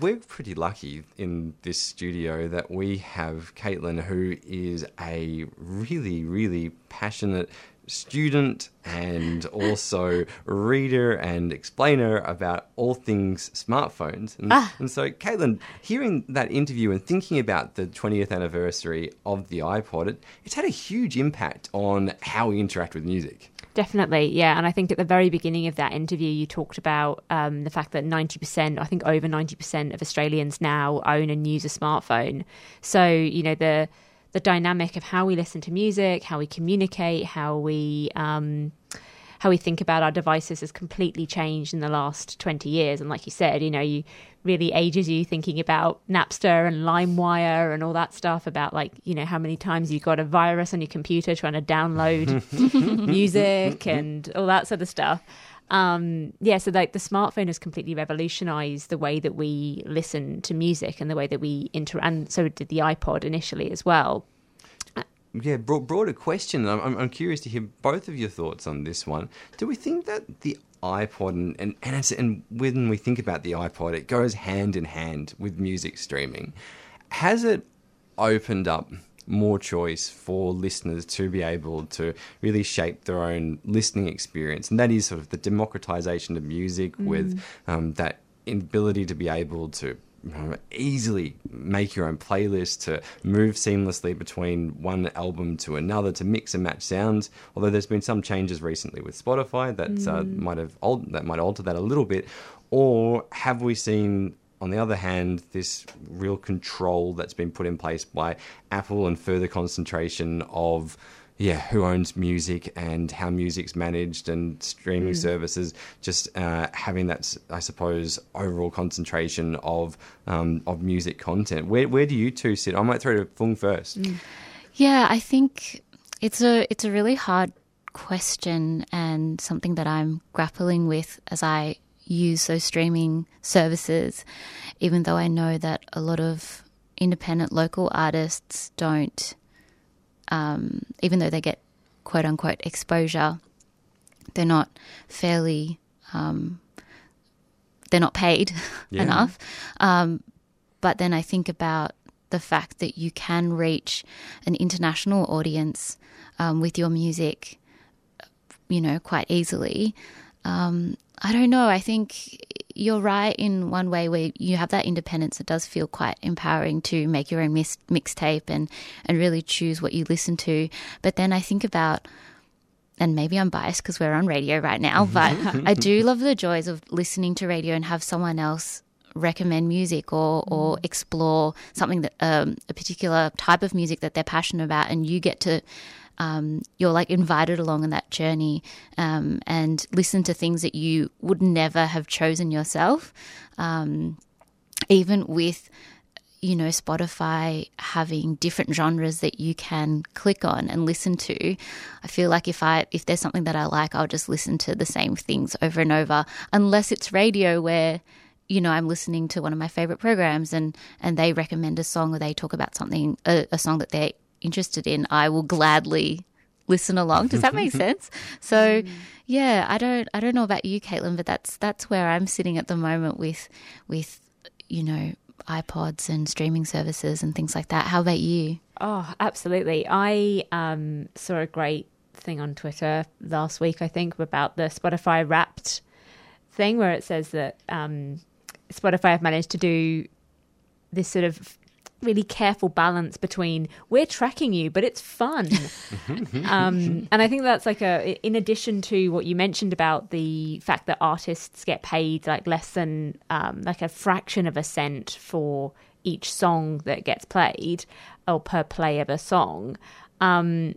we're pretty lucky in this studio that we have Caitlin, who is a really, really passionate student and also reader and explainer about all things smartphones. And, ah. and so, Caitlin, hearing that interview and thinking about the twentieth anniversary of the iPod, it, it's had a huge impact on how we interact with music. Definitely, yeah. And I think at the very beginning of that interview, you talked about um, the fact that ninety percent, I think over ninety percent of Australians now own and use a smartphone. So, you know, the the dynamic of how we listen to music, how we communicate, how we um, how we think about our devices has completely changed in the last twenty years. And like you said, you know, you really ages you thinking about Napster and LimeWire and all that stuff about, like, you know, how many times you got a virus on your computer trying to download music and all that sort of stuff. Um, yeah, so like the smartphone has completely revolutionised the way that we listen to music and the way that we interact, and so did the iPod initially as well. Yeah, broad, broader question. I'm, I'm curious to hear both of your thoughts on this one. Do we think that the iPod and and and, it's, and when we think about the iPod, it goes hand in hand with music streaming? Has it opened up more choice for listeners to be able to really shape their own listening experience? And that is sort of the democratization of music mm. with um, that ability to be able to um, easily make your own playlist, to move seamlessly between one album to another, to mix and match sounds. Although there's been some changes recently with Spotify that mm. uh, might have al- that might alter that a little bit. Or have we seen, on the other hand, this real control that's been put in place by Apple and further concentration of, yeah, who owns music and how music's managed and streaming mm. services, just uh, having that, I suppose, overall concentration of um, of music content? Where where do you two sit? I might throw to Fung first. Mm. Yeah, I think it's a it's a really hard question and something that I'm grappling with as I use those streaming services, even though I know that a lot of independent local artists don't, um, even though they get quote-unquote exposure, they're not fairly, um, they're not paid yeah. enough. Um, but then I think about the fact that you can reach an international audience um, with your music, you know, quite easily. Um, I don't know. I think you're right in one way where you have that independence. It does feel quite empowering to make your own mis- mixtape and, and really choose what you listen to. But then I think about, and maybe I'm biased because we're on radio right now, but I do love the joys of listening to radio and have someone else recommend music or, or explore something that um, a particular type of music that they're passionate about, and you get to Um, you're like invited along on that journey um, and listen to things that you would never have chosen yourself. Um, even with, you know, Spotify having different genres that you can click on and listen to, I feel like if I if there's something that I like, I'll just listen to the same things over and over, unless it's radio where you know, I'm listening to one of my favorite programs and, and they recommend a song or they talk about something, a, a song that they're interested in, I will gladly listen along. Does that make sense? So, yeah, I don't, I don't know about you, Caitlin, but that's that's where I'm sitting at the moment with, with, you know, iPods and streaming services and things like that. How about you? Oh, absolutely. I um, saw a great thing on Twitter last week, I think, about the Spotify Wrapped thing where it says that um, Spotify have managed to do this sort of really careful balance between we're tracking you, but it's fun. um, and I think that's like a, in addition to what you mentioned about the fact that artists get paid like less than um, like a fraction of a cent for each song that gets played or per play of a song. Um,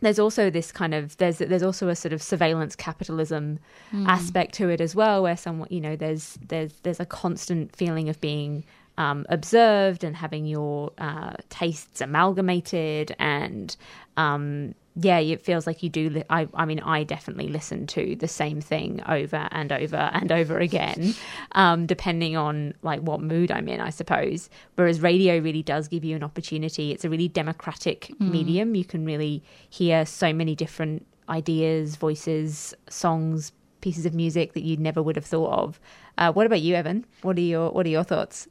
there's also this kind of, there's, there's also a sort of surveillance capitalism mm. aspect to it as well, where someone, you know, there's, there's, there's a constant feeling of being Um, observed and having your uh, tastes amalgamated, and um, yeah, it feels like you do. Li- I, I mean, I definitely listen to the same thing over and over and over again, um, depending on like what mood I'm in, I suppose. Whereas radio really does give you an opportunity. It's a really democratic mm. medium. You can really hear so many different ideas, voices, songs, pieces of music that you never would have thought of. Uh, what about you, Evan? What are your What are your thoughts?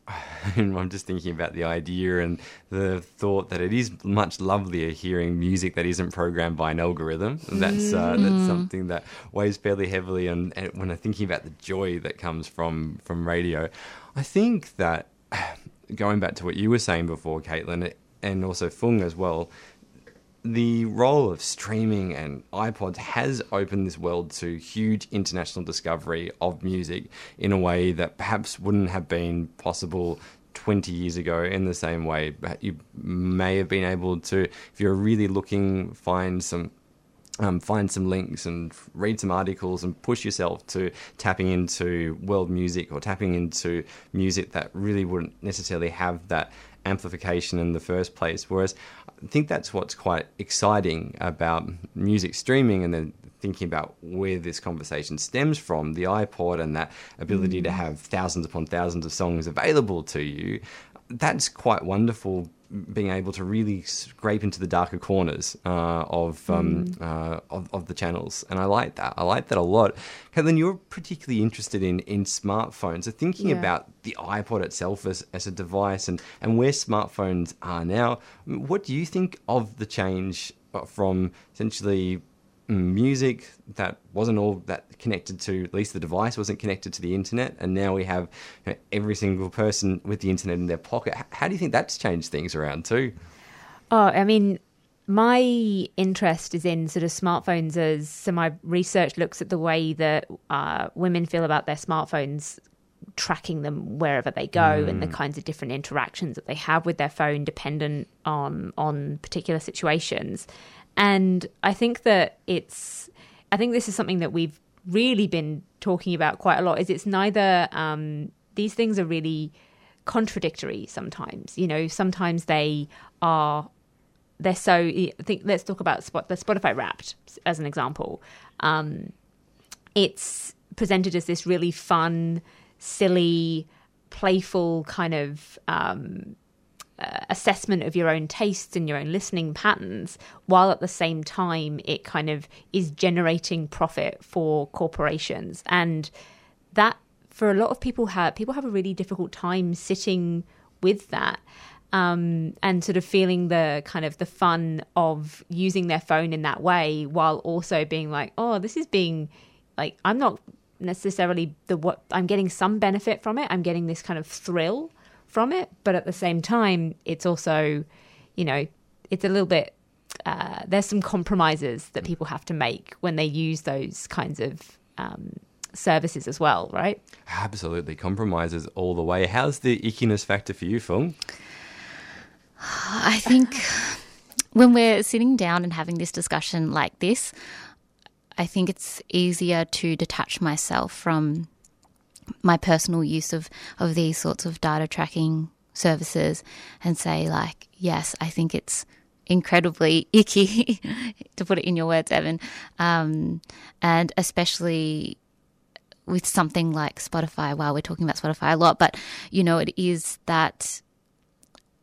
I'm just thinking about the idea and the thought that it is much lovelier hearing music that isn't programmed by an algorithm. That's uh, mm. that's something that weighs fairly heavily. And, and when I'm thinking about the joy that comes from from radio, I think that going back to what you were saying before, Caitlin, and also Fung as well, the role of streaming and iPods has opened this world to huge international discovery of music in a way that perhaps wouldn't have been possible twenty years ago in the same way. You may have been able to, if you're really looking, find some Um, find some links and read some articles and push yourself to tapping into world music or tapping into music that really wouldn't necessarily have that amplification in the first place. Whereas I think that's what's quite exciting about music streaming, and then thinking about where this conversation stems from, the iPod and that ability mm. to have thousands upon thousands of songs available to you. That's quite wonderful, being able to really scrape into the darker corners uh, of, um, mm. uh, of of the channels. And I like that. I like that a lot. Caitlin, you're particularly interested in, in smartphones. So thinking yeah. about the iPod itself as, as a device and, and where smartphones are now, what do you think of the change from essentially music that wasn't all that connected to, at least the device wasn't connected to the internet, and now we have, you know, every single person with the internet in their pocket? How do you think that's changed things around too? Oh, I mean, my interest is in sort of smartphones as, so my research looks at the way that uh, women feel about their smartphones, tracking them wherever they go mm. and the kinds of different interactions that they have with their phone dependent on on particular situations. And I think that it's, I think this is something that we've really been talking about quite a lot, is it's neither, um, these things are really contradictory sometimes, you know, sometimes they are, they're so, I think let's talk about Spot, the Spotify Wrapped as an example. Um, it's presented as this really fun, silly, playful kind of, um, Uh, assessment of your own tastes and your own listening patterns, while at the same time it kind of is generating profit for corporations. And that, for a lot of people, have people have a really difficult time sitting with that um, and sort of feeling the kind of the fun of using their phone in that way, while also being like, oh, this is being like, I'm not necessarily the what I'm getting some benefit from it. I'm getting this kind of thrill from it, but at the same time it's also, you know, it's a little bit uh there's some compromises that people have to make when they use those kinds of um services as well, right? Absolutely, compromises all the way. How's the ickiness factor for you, Fung? I think when we're sitting down and having this discussion like this, I think it's easier to detach myself from my personal use of, of these sorts of data tracking services and say, like, yes, I think it's incredibly icky, to put it in your words, Evan, um, and especially with something like Spotify. Wow, we're talking about Spotify a lot, but, you know, it is that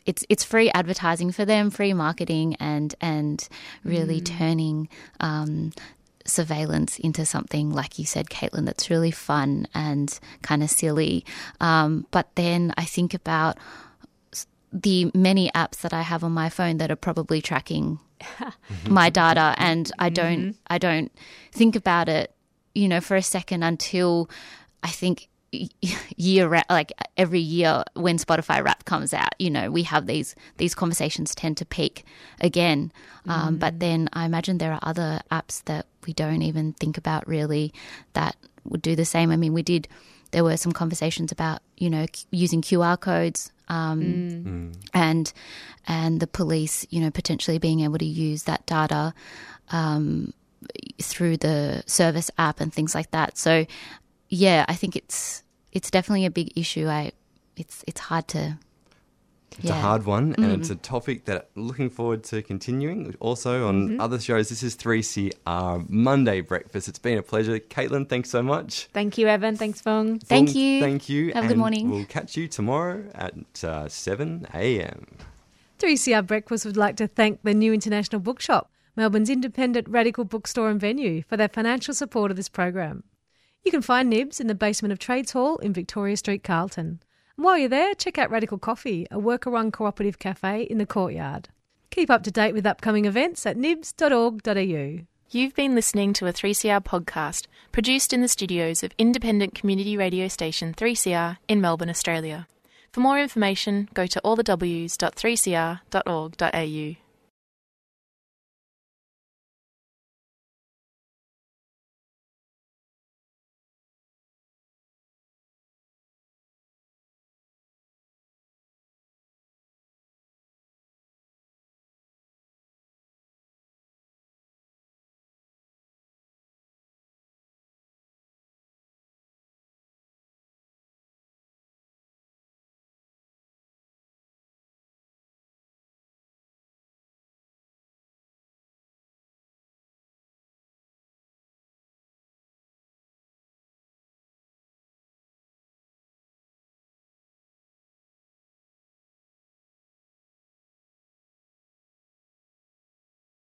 it's it's free advertising for them, free marketing, and and really mm. turning um, surveillance into something, like you said, Caitlin, that's really fun and kind of silly. Um, but then I think about the many apps that I have on my phone that are probably tracking my data, and I don't mm-hmm. I don't think about it, you know, for a second until I think year, like every year when Spotify Wrapped comes out, you know, we have these these conversations tend to peak again. Mm-hmm. Um, but then I imagine there are other apps that we don't even think about really that would do the same. I mean, we did. There were some conversations about, you know, using Q R codes. Um, mm. Mm. and and the police, you know, potentially being able to use that data um, through the service app and things like that. So, yeah, I think it's it's definitely a big issue. I it's it's hard to. It's yeah. a hard one, and mm. it's a topic that I'm looking forward to continuing. Also on mm-hmm. other shows, this is three C R Monday Breakfast. It's been a pleasure. Caitlin, thanks so much. Thank you, Evan. Thanks, Fong. Thank Fong, you. Thank you. Have and a good morning. We'll catch you tomorrow at uh, seven a.m. three C R Breakfast would like to thank the New International Bookshop, Melbourne's independent radical bookstore and venue, for their financial support of this program. You can find Nibs in the basement of Trades Hall in Victoria Street, Carlton. And while you're there, check out Radical Coffee, a worker-run cooperative cafe in the courtyard. Keep up to date with upcoming events at nibs dot org dot a u. You've been listening to a three C R podcast produced in the studios of independent community radio station three C R in Melbourne, Australia. For more information, go to all the w s dot three c r dot org dot a u.